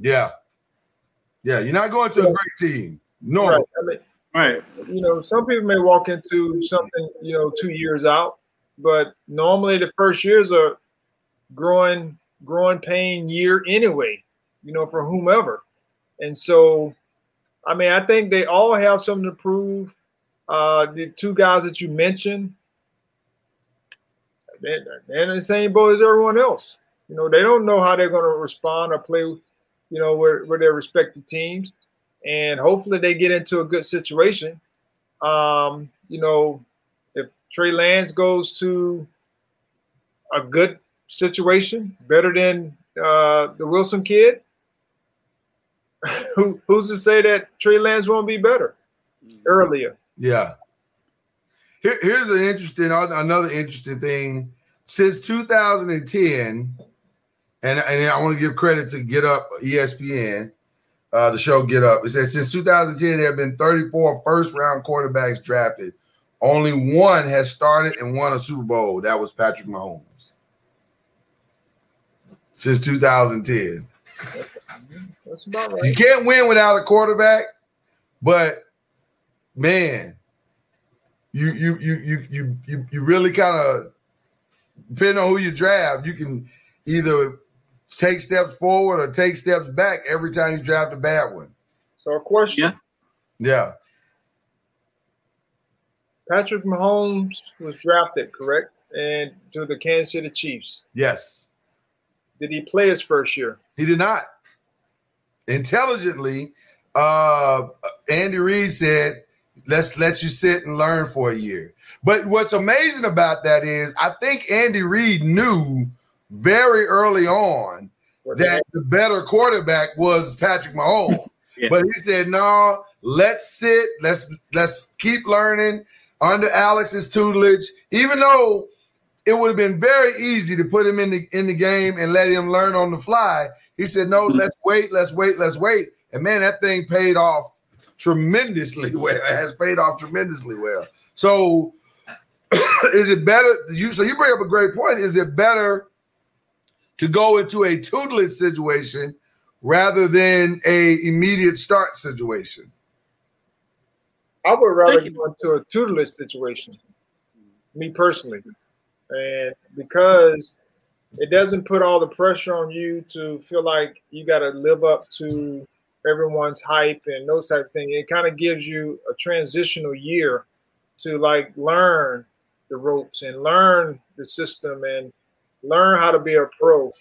Yeah. Yeah, you're not going to a great team. No. Right. I mean, right. You know, some people may walk into something, you know, 2 years out, but normally the first years are growing pain year anyway, you know, for whomever. And so, I mean, I think they all have something to prove. The two guys that you mentioned, they're in the same boat as everyone else. You know, they don't know how they're going to respond or play, you know, with their respective teams. And hopefully they get into a good situation. You know, if Trey Lance goes to a good situation, better than the Wilson kid, who's to say that Trey Lance won't be better earlier? Yeah. Here's another interesting thing. Since 2010, and I want to give credit to Get Up ESPN, the show Get Up. It says since 2010, there have been 34 first-round quarterbacks drafted. Only one has started and won a Super Bowl. That was Patrick Mahomes. Since 2010. That's about right. You can't win without a quarterback, but, man, you really kind of, depending on who you draft, you can either – take steps forward or take steps back every time you draft a bad one. So a question. Yeah. Patrick Mahomes was drafted, correct? And to the Kansas City Chiefs. Yes. Did he play his first year? He did not. Intelligently, Andy Reid said, let's let you sit and learn for a year. But what's amazing about that is I think Andy Reid knew very early on that the better quarterback was Patrick Mahomes. Yeah. But he said, no, let's sit. Let's keep learning under Alex's tutelage, even though it would have been very easy to put him in the game and let him learn on the fly. He said, no, let's wait. And, man, that thing paid off tremendously well. It has paid off tremendously well. So is it better? You bring up a great point. Is it better to go into a tutelage situation rather than a immediate start situation? I would rather go into a tutelage situation, me personally, and because it doesn't put all the pressure on you to feel like you got to live up to everyone's hype and those type of things. It kind of gives you a transitional year to like learn the ropes and learn the system and learn how to be a pro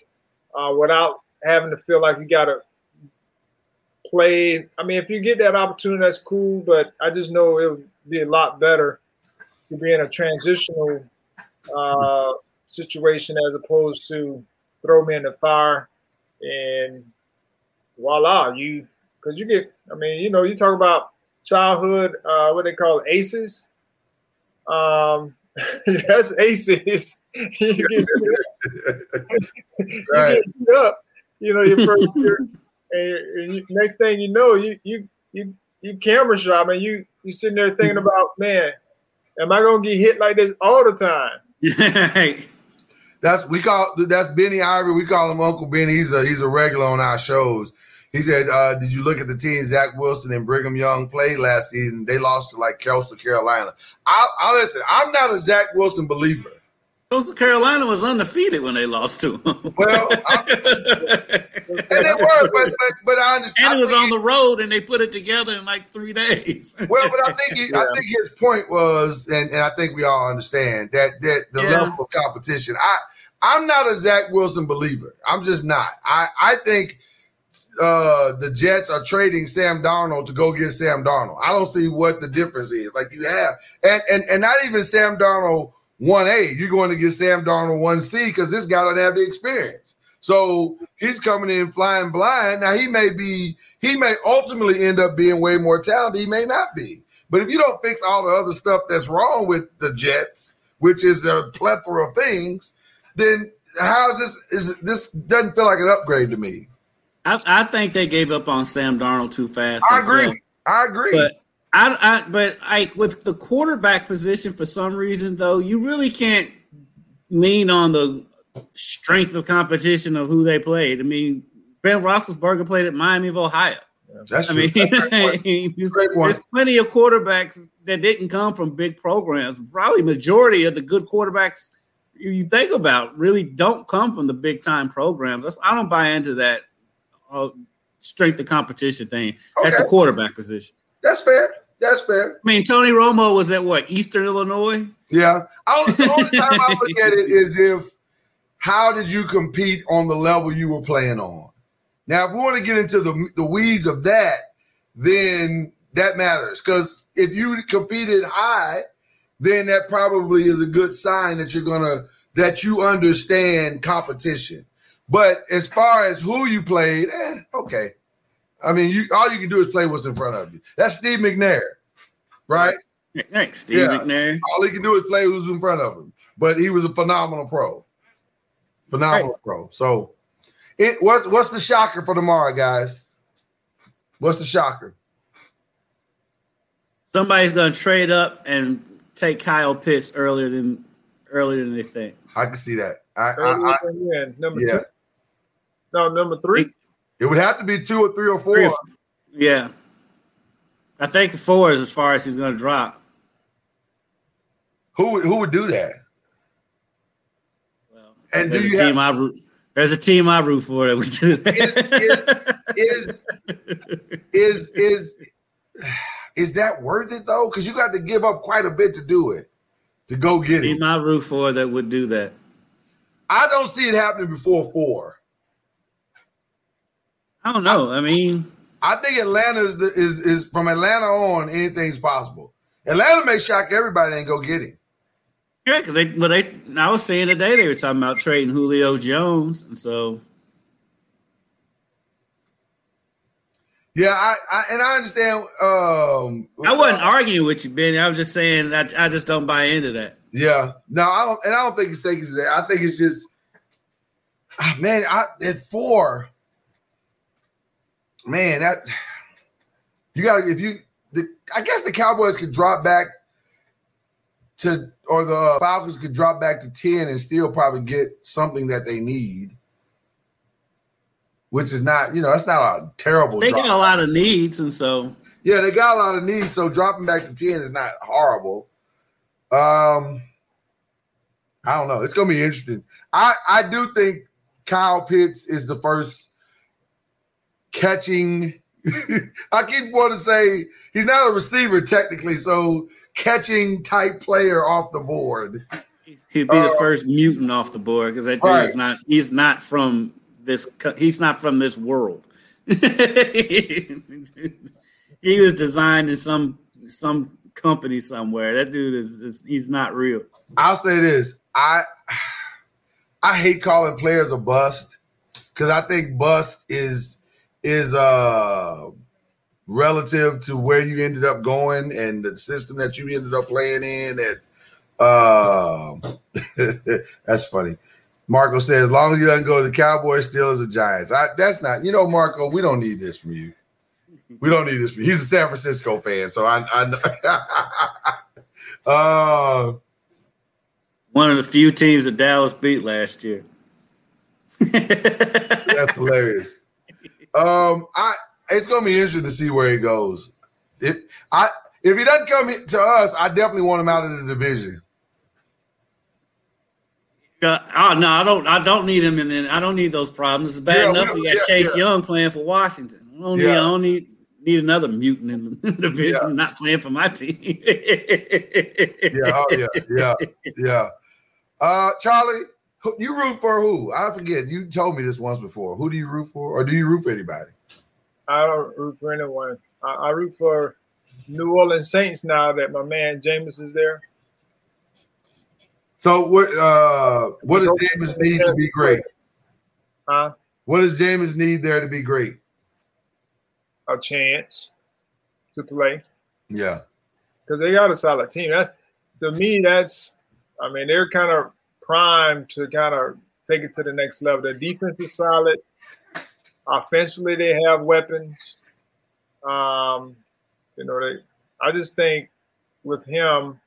without having to feel like you got to play. I mean, if you get that opportunity, that's cool, but I just know it would be a lot better to be in a transitional situation as opposed to throw me in the fire and voila, you talk about childhood, what they call aces. That's aces. You get up, your first year, and next thing you know, you camera shy. I mean, you sitting there thinking about, man, am I gonna get hit like this all the time? That's Benny Ivory. We call him Uncle Benny. He's a regular on our shows. He said, did you look at the team Zach Wilson and Brigham Young played last season? They lost to like Coastal Carolina. I listen, I'm not a Zach Wilson believer. Coastal Carolina was undefeated when they lost to him. Well, and they were, but I understand. And it was on the road, and they put it together in like 3 days. Well, but I think his point was, and I think we all understand that the level of competition. I'm not a Zach Wilson believer. I'm just not. I think. The Jets are trading Sam Darnold to go get Sam Darnold. I don't see what the difference is. Like you have, and not even Sam Darnold 1A. You're going to get Sam Darnold 1C because this guy doesn't have the experience. So he's coming in flying blind. Now he may ultimately end up being way more talented. He may not be. But if you don't fix all the other stuff that's wrong with the Jets, which is a plethora of things, then how is this? This doesn't feel like an upgrade to me. I think they gave up on Sam Darnold too fast. I agree. But with the quarterback position, for some reason, though, you really can't lean on the strength of competition of who they played. I mean, Ben Roethlisberger played at Miami of Ohio. Yeah, that's true. I mean, there's plenty of quarterbacks that didn't come from big programs. Probably majority of the good quarterbacks you think about really don't come from the big-time programs. I don't buy into that. Strength of competition thing at the quarterback position. That's fair. I mean, Tony Romo was at Eastern Illinois? Yeah. The only time I look at it is how did you compete on the level you were playing on? Now, if we want to get into the weeds of that, then that matters. Because if you competed high, then that probably is a good sign that you understand competition. But as far as who you played, okay. I mean, all you can do is play what's in front of you. That's Steve McNair, right? Thanks, Steve McNair. All he can do is play who's in front of him. But he was a phenomenal pro. So what's the shocker for tomorrow, guys? What's the shocker? Somebody's going to trade up and take Kyle Pitts earlier than they think. I can see that. Number two. No, number three. It would have to be 2 or 3 or 4. Yeah. I think the 4 is as far as he's going to drop. Who would do that? Well, and there's a team I root for that would do that. Is that worth it though? Because you got to give up quite a bit to do it. To go get it. Team I root for that would do that. I don't see it happening before 4. I don't know. I mean, I think Atlanta is from Atlanta on, anything's possible. Atlanta may shock everybody and go get him. Yeah, because I was saying today they were talking about trading Julio Jones, and so Yeah, I understand. I wasn't arguing with you, Benny. I was just saying that I just don't buy into that. Yeah, no, I don't think it's taking that. I think it's just, man, at four, man, that you gotta, if you, I guess the Cowboys could drop back to, or the Falcons could drop back to 10 and still probably get something that they need. Which is not, that's not a terrible. They got a lot of needs, and so yeah, they got a lot of needs. So dropping back to 10 is not horrible. I don't know. It's gonna be interesting. I do think Kyle Pitts is the first catching. I keep wanting to say he's not a receiver technically, so catching type player off the board. He'd be the first mutant off the board because that dude is not. He's not from. He's not from this world. He was designed in some company somewhere. That dude is he's not real. I'll say this: I hate calling players a bust because I think bust is relative to where you ended up going and the system that you ended up playing in. That's funny. Marco says, as long as you don't go to the Cowboys, Steelers, or Giants. That's not, Marco, we don't need this from you. We don't need this from you. He's a San Francisco fan, so I know. One of the few teams that Dallas beat last year. That's hilarious. It's gonna be interesting to see where he goes. If he doesn't come to us, I definitely want him out of the division. No, I don't need him, and then I don't need those problems. It's bad enough we got Chase Young playing for Washington. I don't need another mutant in the division not playing for my team. Yeah. Charlie, you root for who? I forget. You told me this once before. Who do you root for, or do you root for anybody? I don't root for anyone. I root for New Orleans Saints now that my man Jameis is there. So what does Jameis need to be great? What does Jameis need there to be great? A chance to play. Yeah. Because they got a solid team. To me, they're kind of primed to kind of take it to the next level. Their defense is solid. Offensively, they have weapons. I just think with him,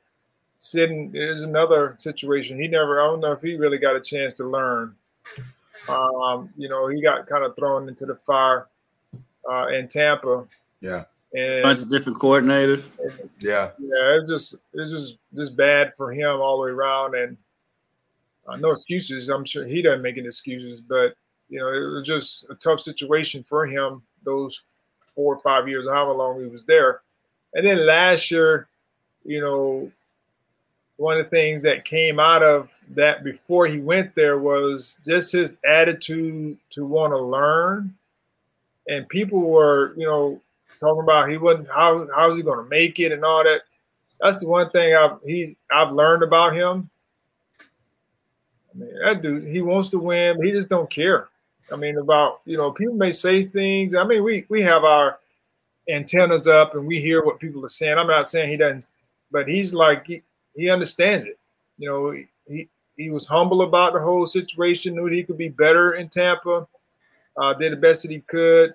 Sitting is another situation. I don't know if he really got a chance to learn. He got kind of thrown into the fire in Tampa. Yeah, and a bunch of different coordinators. It's just bad for him all the way around. And no excuses. I'm sure he doesn't make any excuses, but it was just a tough situation for him those 4 or 5 years, however long he was there. And then last year, one of the things that came out of that before he went there was just his attitude to want to learn. And people were, talking about how is he going to make it and all that. That's the one thing I've learned about him. That dude, he wants to win, but he just don't care. People may say things. We have our antennas up and we hear what people are saying. I'm not saying he doesn't, but he's like, he understands it. He was humble about the whole situation, knew that he could be better in Tampa, did the best that he could.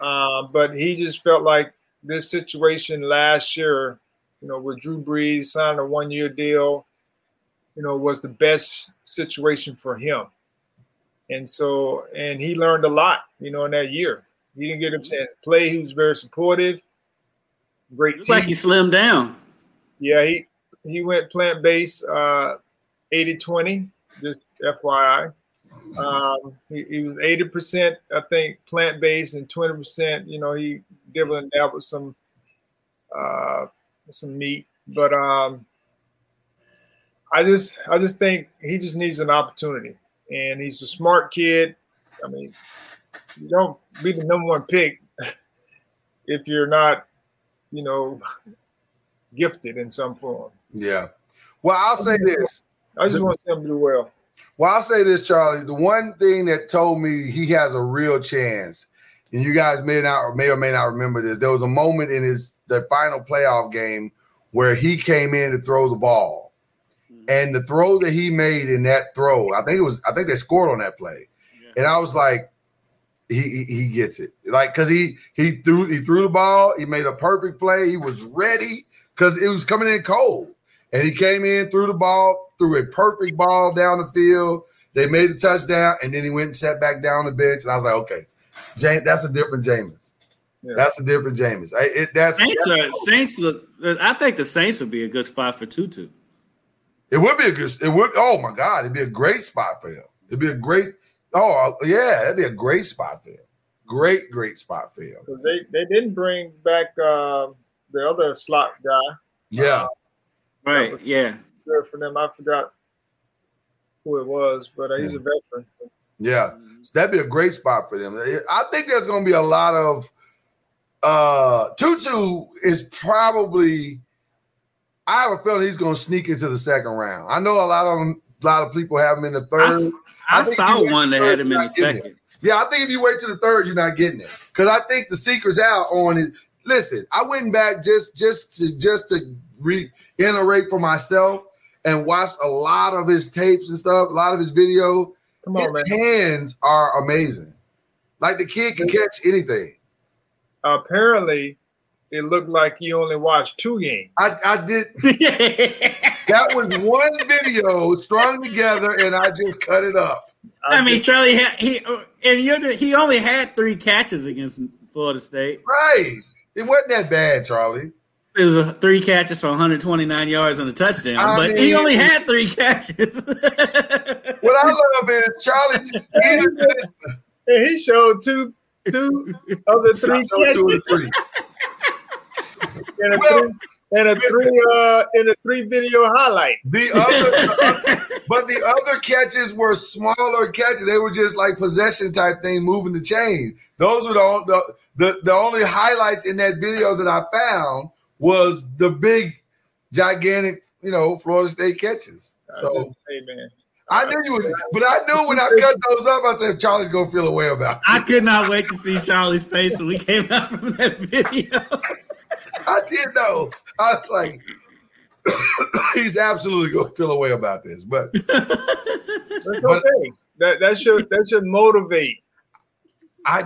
But he just felt like this situation last year, with Drew Brees signing a 1-year deal, was the best situation for him. And he learned a lot, in that year. He didn't get a chance to play. He was very supportive. Great team. It's like he slimmed down. Yeah, He went plant-based, 80-20, just FYI. He was 80%, I think, plant-based, and 20%, he dibbled and dabbled with some meat. But I just think he just needs an opportunity. And he's a smart kid. You don't be the number one pick if you're not, gifted in some form. Yeah. Well, I'll say this. I just want him to do well. Well, I'll say this, Charlie. The one thing that told me he has a real chance and you guys may or may not remember this, there was a moment in the final playoff game where he came in to throw the ball. And the throw that he made in that throw, I think they scored on that play. Yeah. And I was like, he gets it. Like, cause he threw the ball, he made a perfect play, he was ready because it was coming in cold. And he came in, threw the ball, threw a perfect ball down the field. They made a touchdown, and then he went and sat back down the bench. And I was like, okay, that's a different Jameis. Yeah. That's a different Jameis. I think the Saints would be a good spot for Tutu. It'd be a great spot for him. That'd be a great spot for him. Great, great spot for him. They didn't bring back the other slot guy. Yeah. Right, yeah. Good for them. I forgot who it was, but he's a veteran. Yeah, so that'd be a great spot for them. I think there's going to be a lot of Tutu is probably – I have a feeling he's going to sneak into the second round. I know a lot of people have him in the third. I saw one that had him in the second. It. Yeah, I think if you wait to the third, you're not getting it because I think the secret's out on it. Listen, I went back just to reiterate for myself and watched a lot of his tapes and stuff, a lot of his video. His hands are amazing. Like the kid can catch anything. Apparently. It looked like you only watched two games. I did. That was one video strung together, and I just cut it up. Charlie, he only had 3 catches against Florida State. Right. It wasn't that bad, Charlie. It was 3 catches for 129 yards and a touchdown, he only had 3 catches. What I love is Charlie. He showed two of the 3 catches. 2 of the 3. In a three video highlight. The other catches were smaller catches. They were just like possession type thing, moving the chain. Those were the only highlights in that video that I found was the big, gigantic, Florida State catches. So, amen. I knew you would, but I knew when I cut those up, I said, Charlie's going to feel a way about it. I could not wait to see Charlie's face when we came out from that video. I did know. I was like, he's absolutely going to feel a way about this. But that's okay. That should motivate. I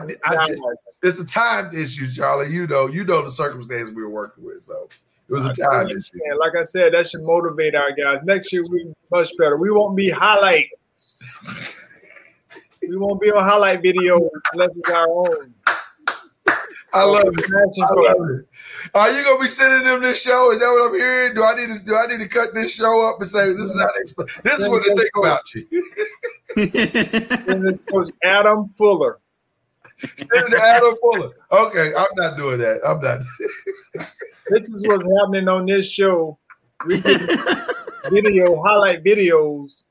just, it's a time issue, Charlie. You know the circumstances we were working with, so. It was a time issue. Like I said, that should motivate our guys. Next year, we'll be much better. We won't be highlight. We won't be on highlight video unless it's our own. I love it. Are you gonna be sending them this show? Is that what I'm hearing? Do I need to cut this show up and say this is how this is what they think about you? This was Adam Fuller. Adam Fuller. Okay, I'm not doing that. I'm not. This is what's happening on this show. We did video highlight videos.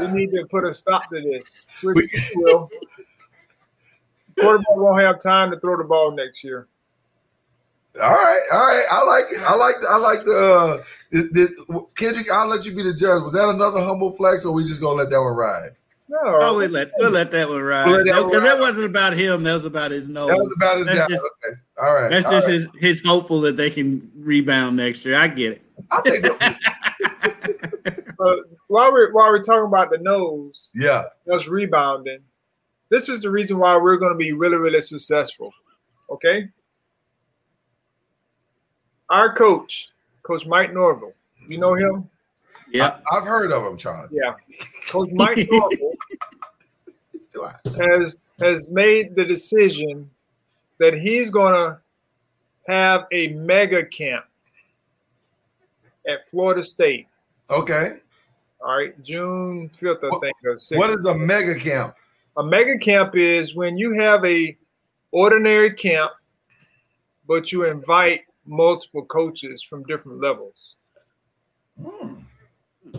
We need to put a stop to this. We will. Quarterback won't have time to throw the ball next year. All right. I like it. I like the Kendrick. I'll let you be the judge. Was that another humble flex, or are we just gonna let that one ride? No, we'll let that one ride. That wasn't about him. That was about his nose. That was about his dad. Okay. All right. That's all just right. His hopeful that they can rebound next year. I get it. I think that while we're talking about the nose, us rebounding, this is the reason why we're going to be really, really successful. Okay. Our coach, Coach Mike Norville, you know him? Yeah, I've heard of him, Charlie. Yeah, Coach Mike Norville has made the decision that he's going to have a mega camp at Florida State. Okay. All right, June 5th, I think. Or 6th. What is a mega camp? A mega camp is when you have a ordinary camp, but you invite multiple coaches from different levels.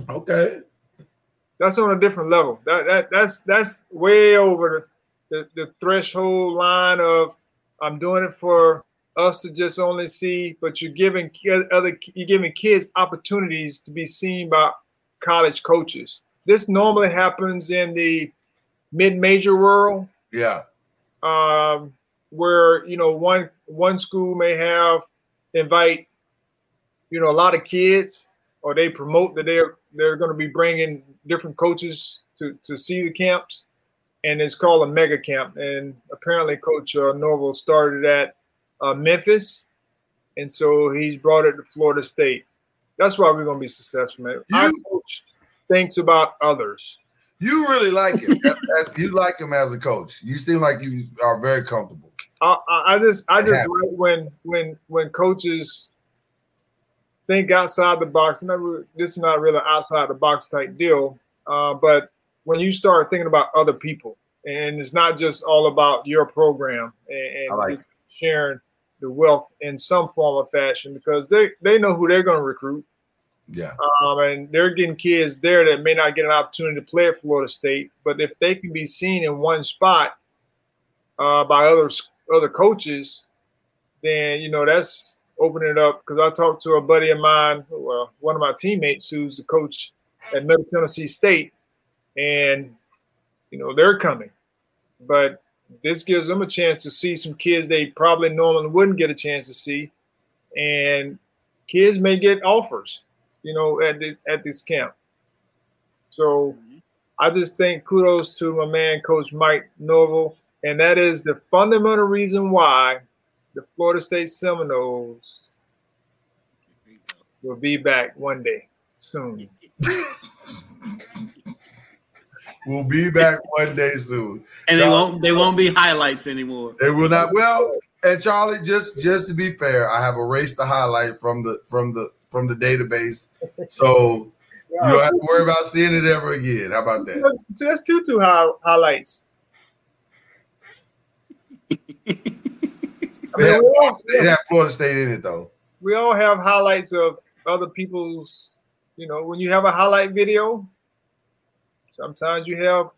Okay, that's on a different level. That's way over the threshold line of I'm doing it for us to just only see, but you're giving kids opportunities to be seen by college coaches. This normally happens in the mid-major world. Yeah, where, you know, one school may have invite, you know, a lot of kids, or they promote that they're going to be bringing different coaches to see the camps, and it's called a mega camp. And apparently Coach Norville started at Memphis, and so he's brought it to Florida State. That's why we're going to be successful, man. Our coach thinks about others. You really like him. You like him as a coach. You seem like you are very comfortable. I just like when coaches think outside the box. This is not really an outside the box type deal, but when you start thinking about other people, and it's not just all about your program and like sharing the wealth in some form or fashion, because they know who they're going to recruit. Yeah. And they're getting kids there that may not get an opportunity to play at Florida State, but if they can be seen in one spot by other coaches, then, you know, that's opening it up. Because I talked to a buddy of mine, one of my teammates, who's the coach at Middle Tennessee State, and, you know, they're coming. But this gives them a chance to see some kids they probably normally wouldn't get a chance to see, and kids may get offers, you know, at this camp. So I just think kudos to my man, Coach Mike Norville. And that is the fundamental reason why the Florida State Seminoles will be back one day soon. We'll be back one day soon. And Charlie, they won't be highlights anymore. They will not. Well, and Charlie, just to be fair, I have erased the highlight from the database, so you don't have to worry about seeing it ever again. How about that? Just Tutu highlights. I mean, it had Florida State in it, though. We all have highlights of other people's. You know, when you have a highlight video, sometimes you have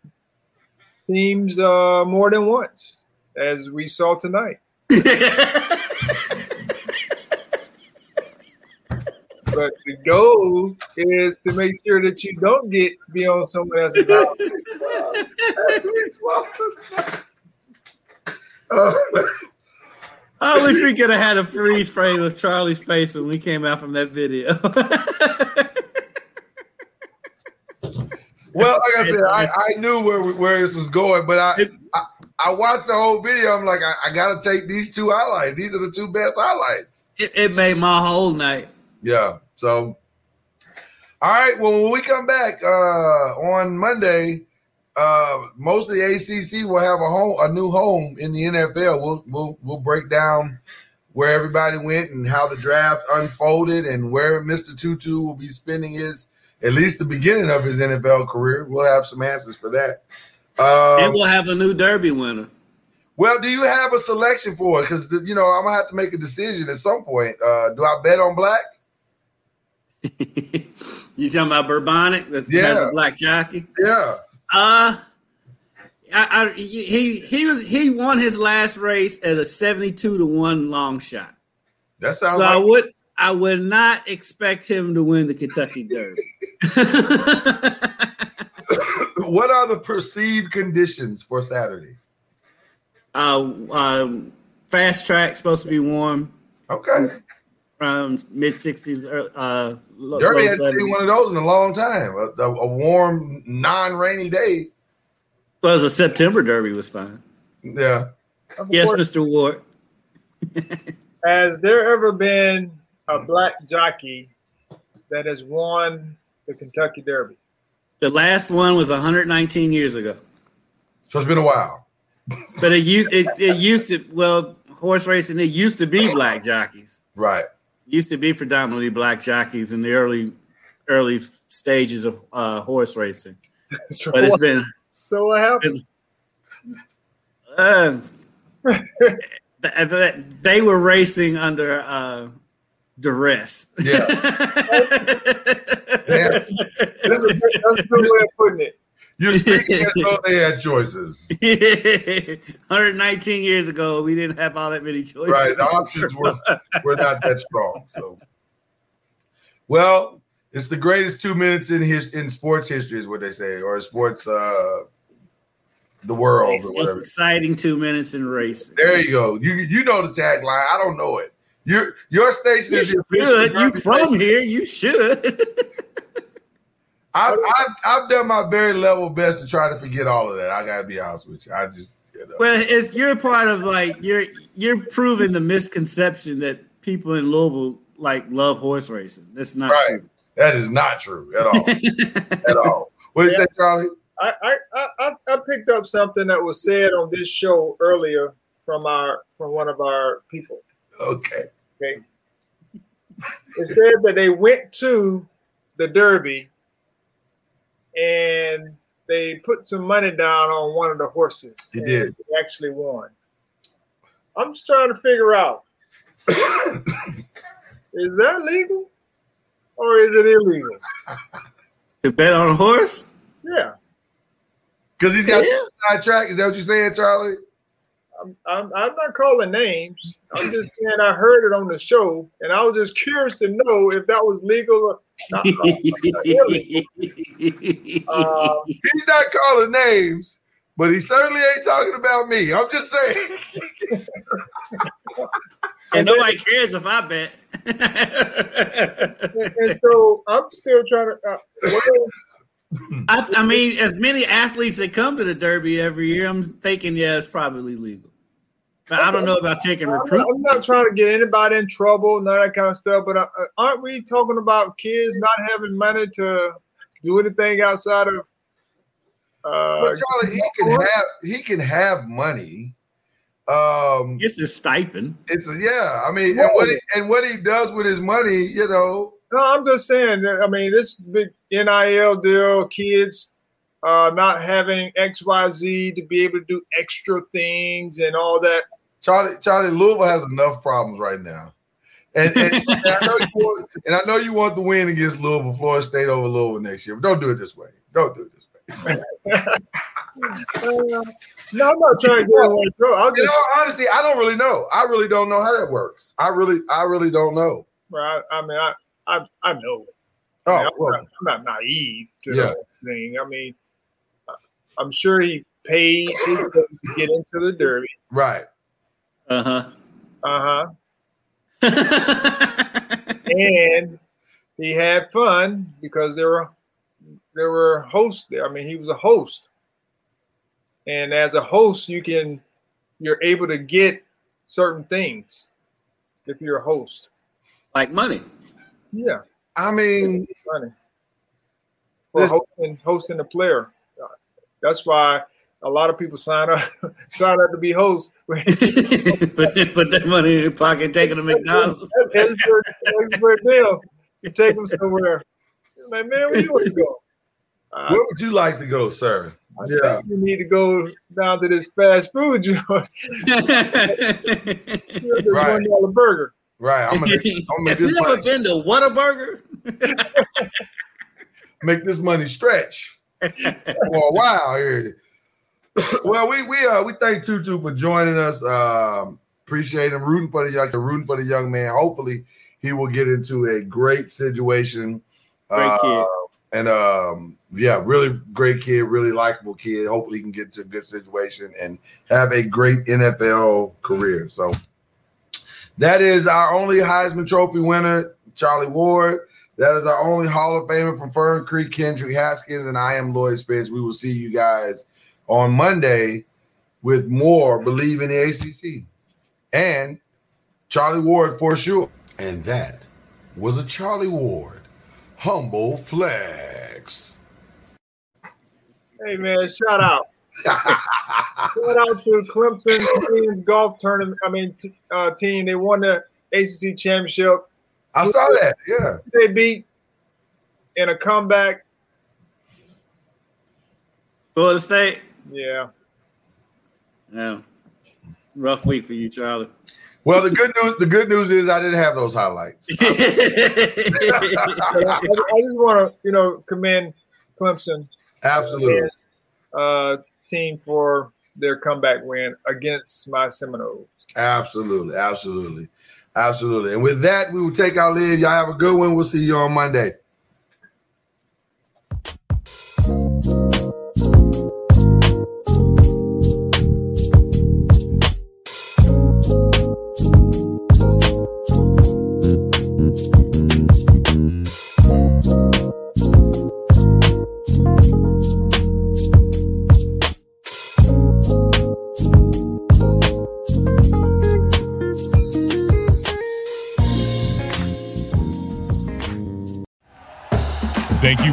teams more than once, as we saw tonight. But the goal is to make sure that you don't be on someone else's house. I wish we could have had a freeze frame of Charlie's face when we came out from that video. Well, like I said, I knew where this was going, but I watched the whole video. I'm like, I got to take these two highlights. These are the two best highlights. It made my whole night. Yeah. So, all right. Well, when we come back on Monday, most of the ACC will have a new home in the NFL. We'll break down where everybody went and how the draft unfolded and where Mr. Tutu will be spending his, at least the beginning of his NFL career. We'll have some answers for that. And we'll have a new Derby winner. Well, do you have a selection for it? Because, you know, I'm going to have to make a decision at some point. Do I bet on black? You talking about Bourbonic? That's a black jockey? Yeah. He won his last race at a 72-1 long shot. That sounds so like I would not expect him to win the Kentucky Derby. What are the perceived conditions for Saturday? Fast track, supposed to be warm. Okay. From mid-60s. Derby hasn't seen one of those in a long time. A warm, non-rainy day. Well, it was a September Derby was fine. Yeah. Yes, Mr. Ward. Has there ever been a black jockey that has won the Kentucky Derby? The last one was 119 years ago. So it's been a while. But it used to be black jockeys. Right. It used to be predominantly black jockeys in the early stages of horse racing. So what happened? They were racing under duress. Yeah. That's a good way of putting it. You're speaking as though they had choices. 119 years ago, we didn't have all that many choices. Right, the options were not that strong. So, well, it's the greatest 2 minutes in sports history, is what they say, or sports the world. It's most exciting 2 minutes in racing. There you go. You know the tagline. I don't know it. Your station is the official. You from here? You should. I've done my very level best to try to forget all of that. I gotta be honest with you. I just well, it's you're part of like you're proving the misconception that people in Louisville like love horse racing. That's not true. That is not true at all. At all. What did you say, Charlie? I picked up something that was said on this show earlier from one of our people. Okay. It said that they went to the Derby and they put some money down on one of the horses. They did. They actually won. I'm just trying to figure out, is that legal or is it illegal? To bet on a horse? Yeah. Because he's got sidetracked. Is that what you're saying, Charlie? I'm not calling names. I'm just saying I heard it on the show, and I was just curious to know if that was legal or not. He's not calling names, but he certainly ain't talking about me. I'm just saying. And nobody cares if I bet. and so I'm still trying to I mean, as many athletes that come to the Derby every year, I'm thinking, it's probably legal. But I don't know about taking recruits. I'm not trying to get anybody in trouble, none of that kind of stuff. But aren't we talking about kids not having money to do anything outside of? Well, Charlie, he can have money. It's a stipend. I mean, yeah. and what he does with his money, No, I'm just saying. I mean, this big NIL deal, kids not having XYZ to be able to do extra things and all that. Charlie, Louisville has enough problems right now, and I know you want the win against Louisville, Florida State over Louisville next year. But don't do it this way. No, I'm not trying to get away. Honestly, I don't really know. I really don't know how that works. I really don't know. Right? I mean, I know it. I'm not naive to the whole thing. I mean, I'm sure he paid to get into the Derby. Right. And he had fun because there were hosts there. I mean, he was a host. And as a host, you're able to get certain things if you're a host. Like money. Yeah. I mean, for hosting the player. That's why a lot of people sign up to be hosts. Put that money in your pocket and take them to McDonald's. That's for a deal. You take them somewhere. You're like, man, where you want to go? Where would you like to go, sir? I think you need to go down to this fast food joint. Right. $1 burger. Right. I'm gonna have you ever been to Whataburger? Make this money stretch for a while here. Well, we thank Tutu for joining us. Appreciate him rooting for the young man. Hopefully, he will get into a great situation. Great kid. And really great kid, really likable kid. Hopefully, he can get to a good situation and have a great NFL career. So. That is our only Heisman Trophy winner, Charlie Ward. That is our only Hall of Famer from Fern Creek, Kendrick Haskins, and I am Lloyd Spence. We will see you guys on Monday with more Believe in the ACC and Charlie Ward for sure. And that was a Charlie Ward humble flex. Hey, man, shout out. Shout out to Clemson Queens golf tournament. I mean, team. They won the ACC championship. I saw that. Yeah, they beat in a comeback. Florida State. Yeah. Rough week for you, Charlie. Well, the good news is I didn't have those highlights. I just want to, commend Clemson. Absolutely. And, team for their comeback win against my Seminoles. Absolutely. And with that, we will take our leave. Y'all have a good one. We'll see you on Monday. Thank you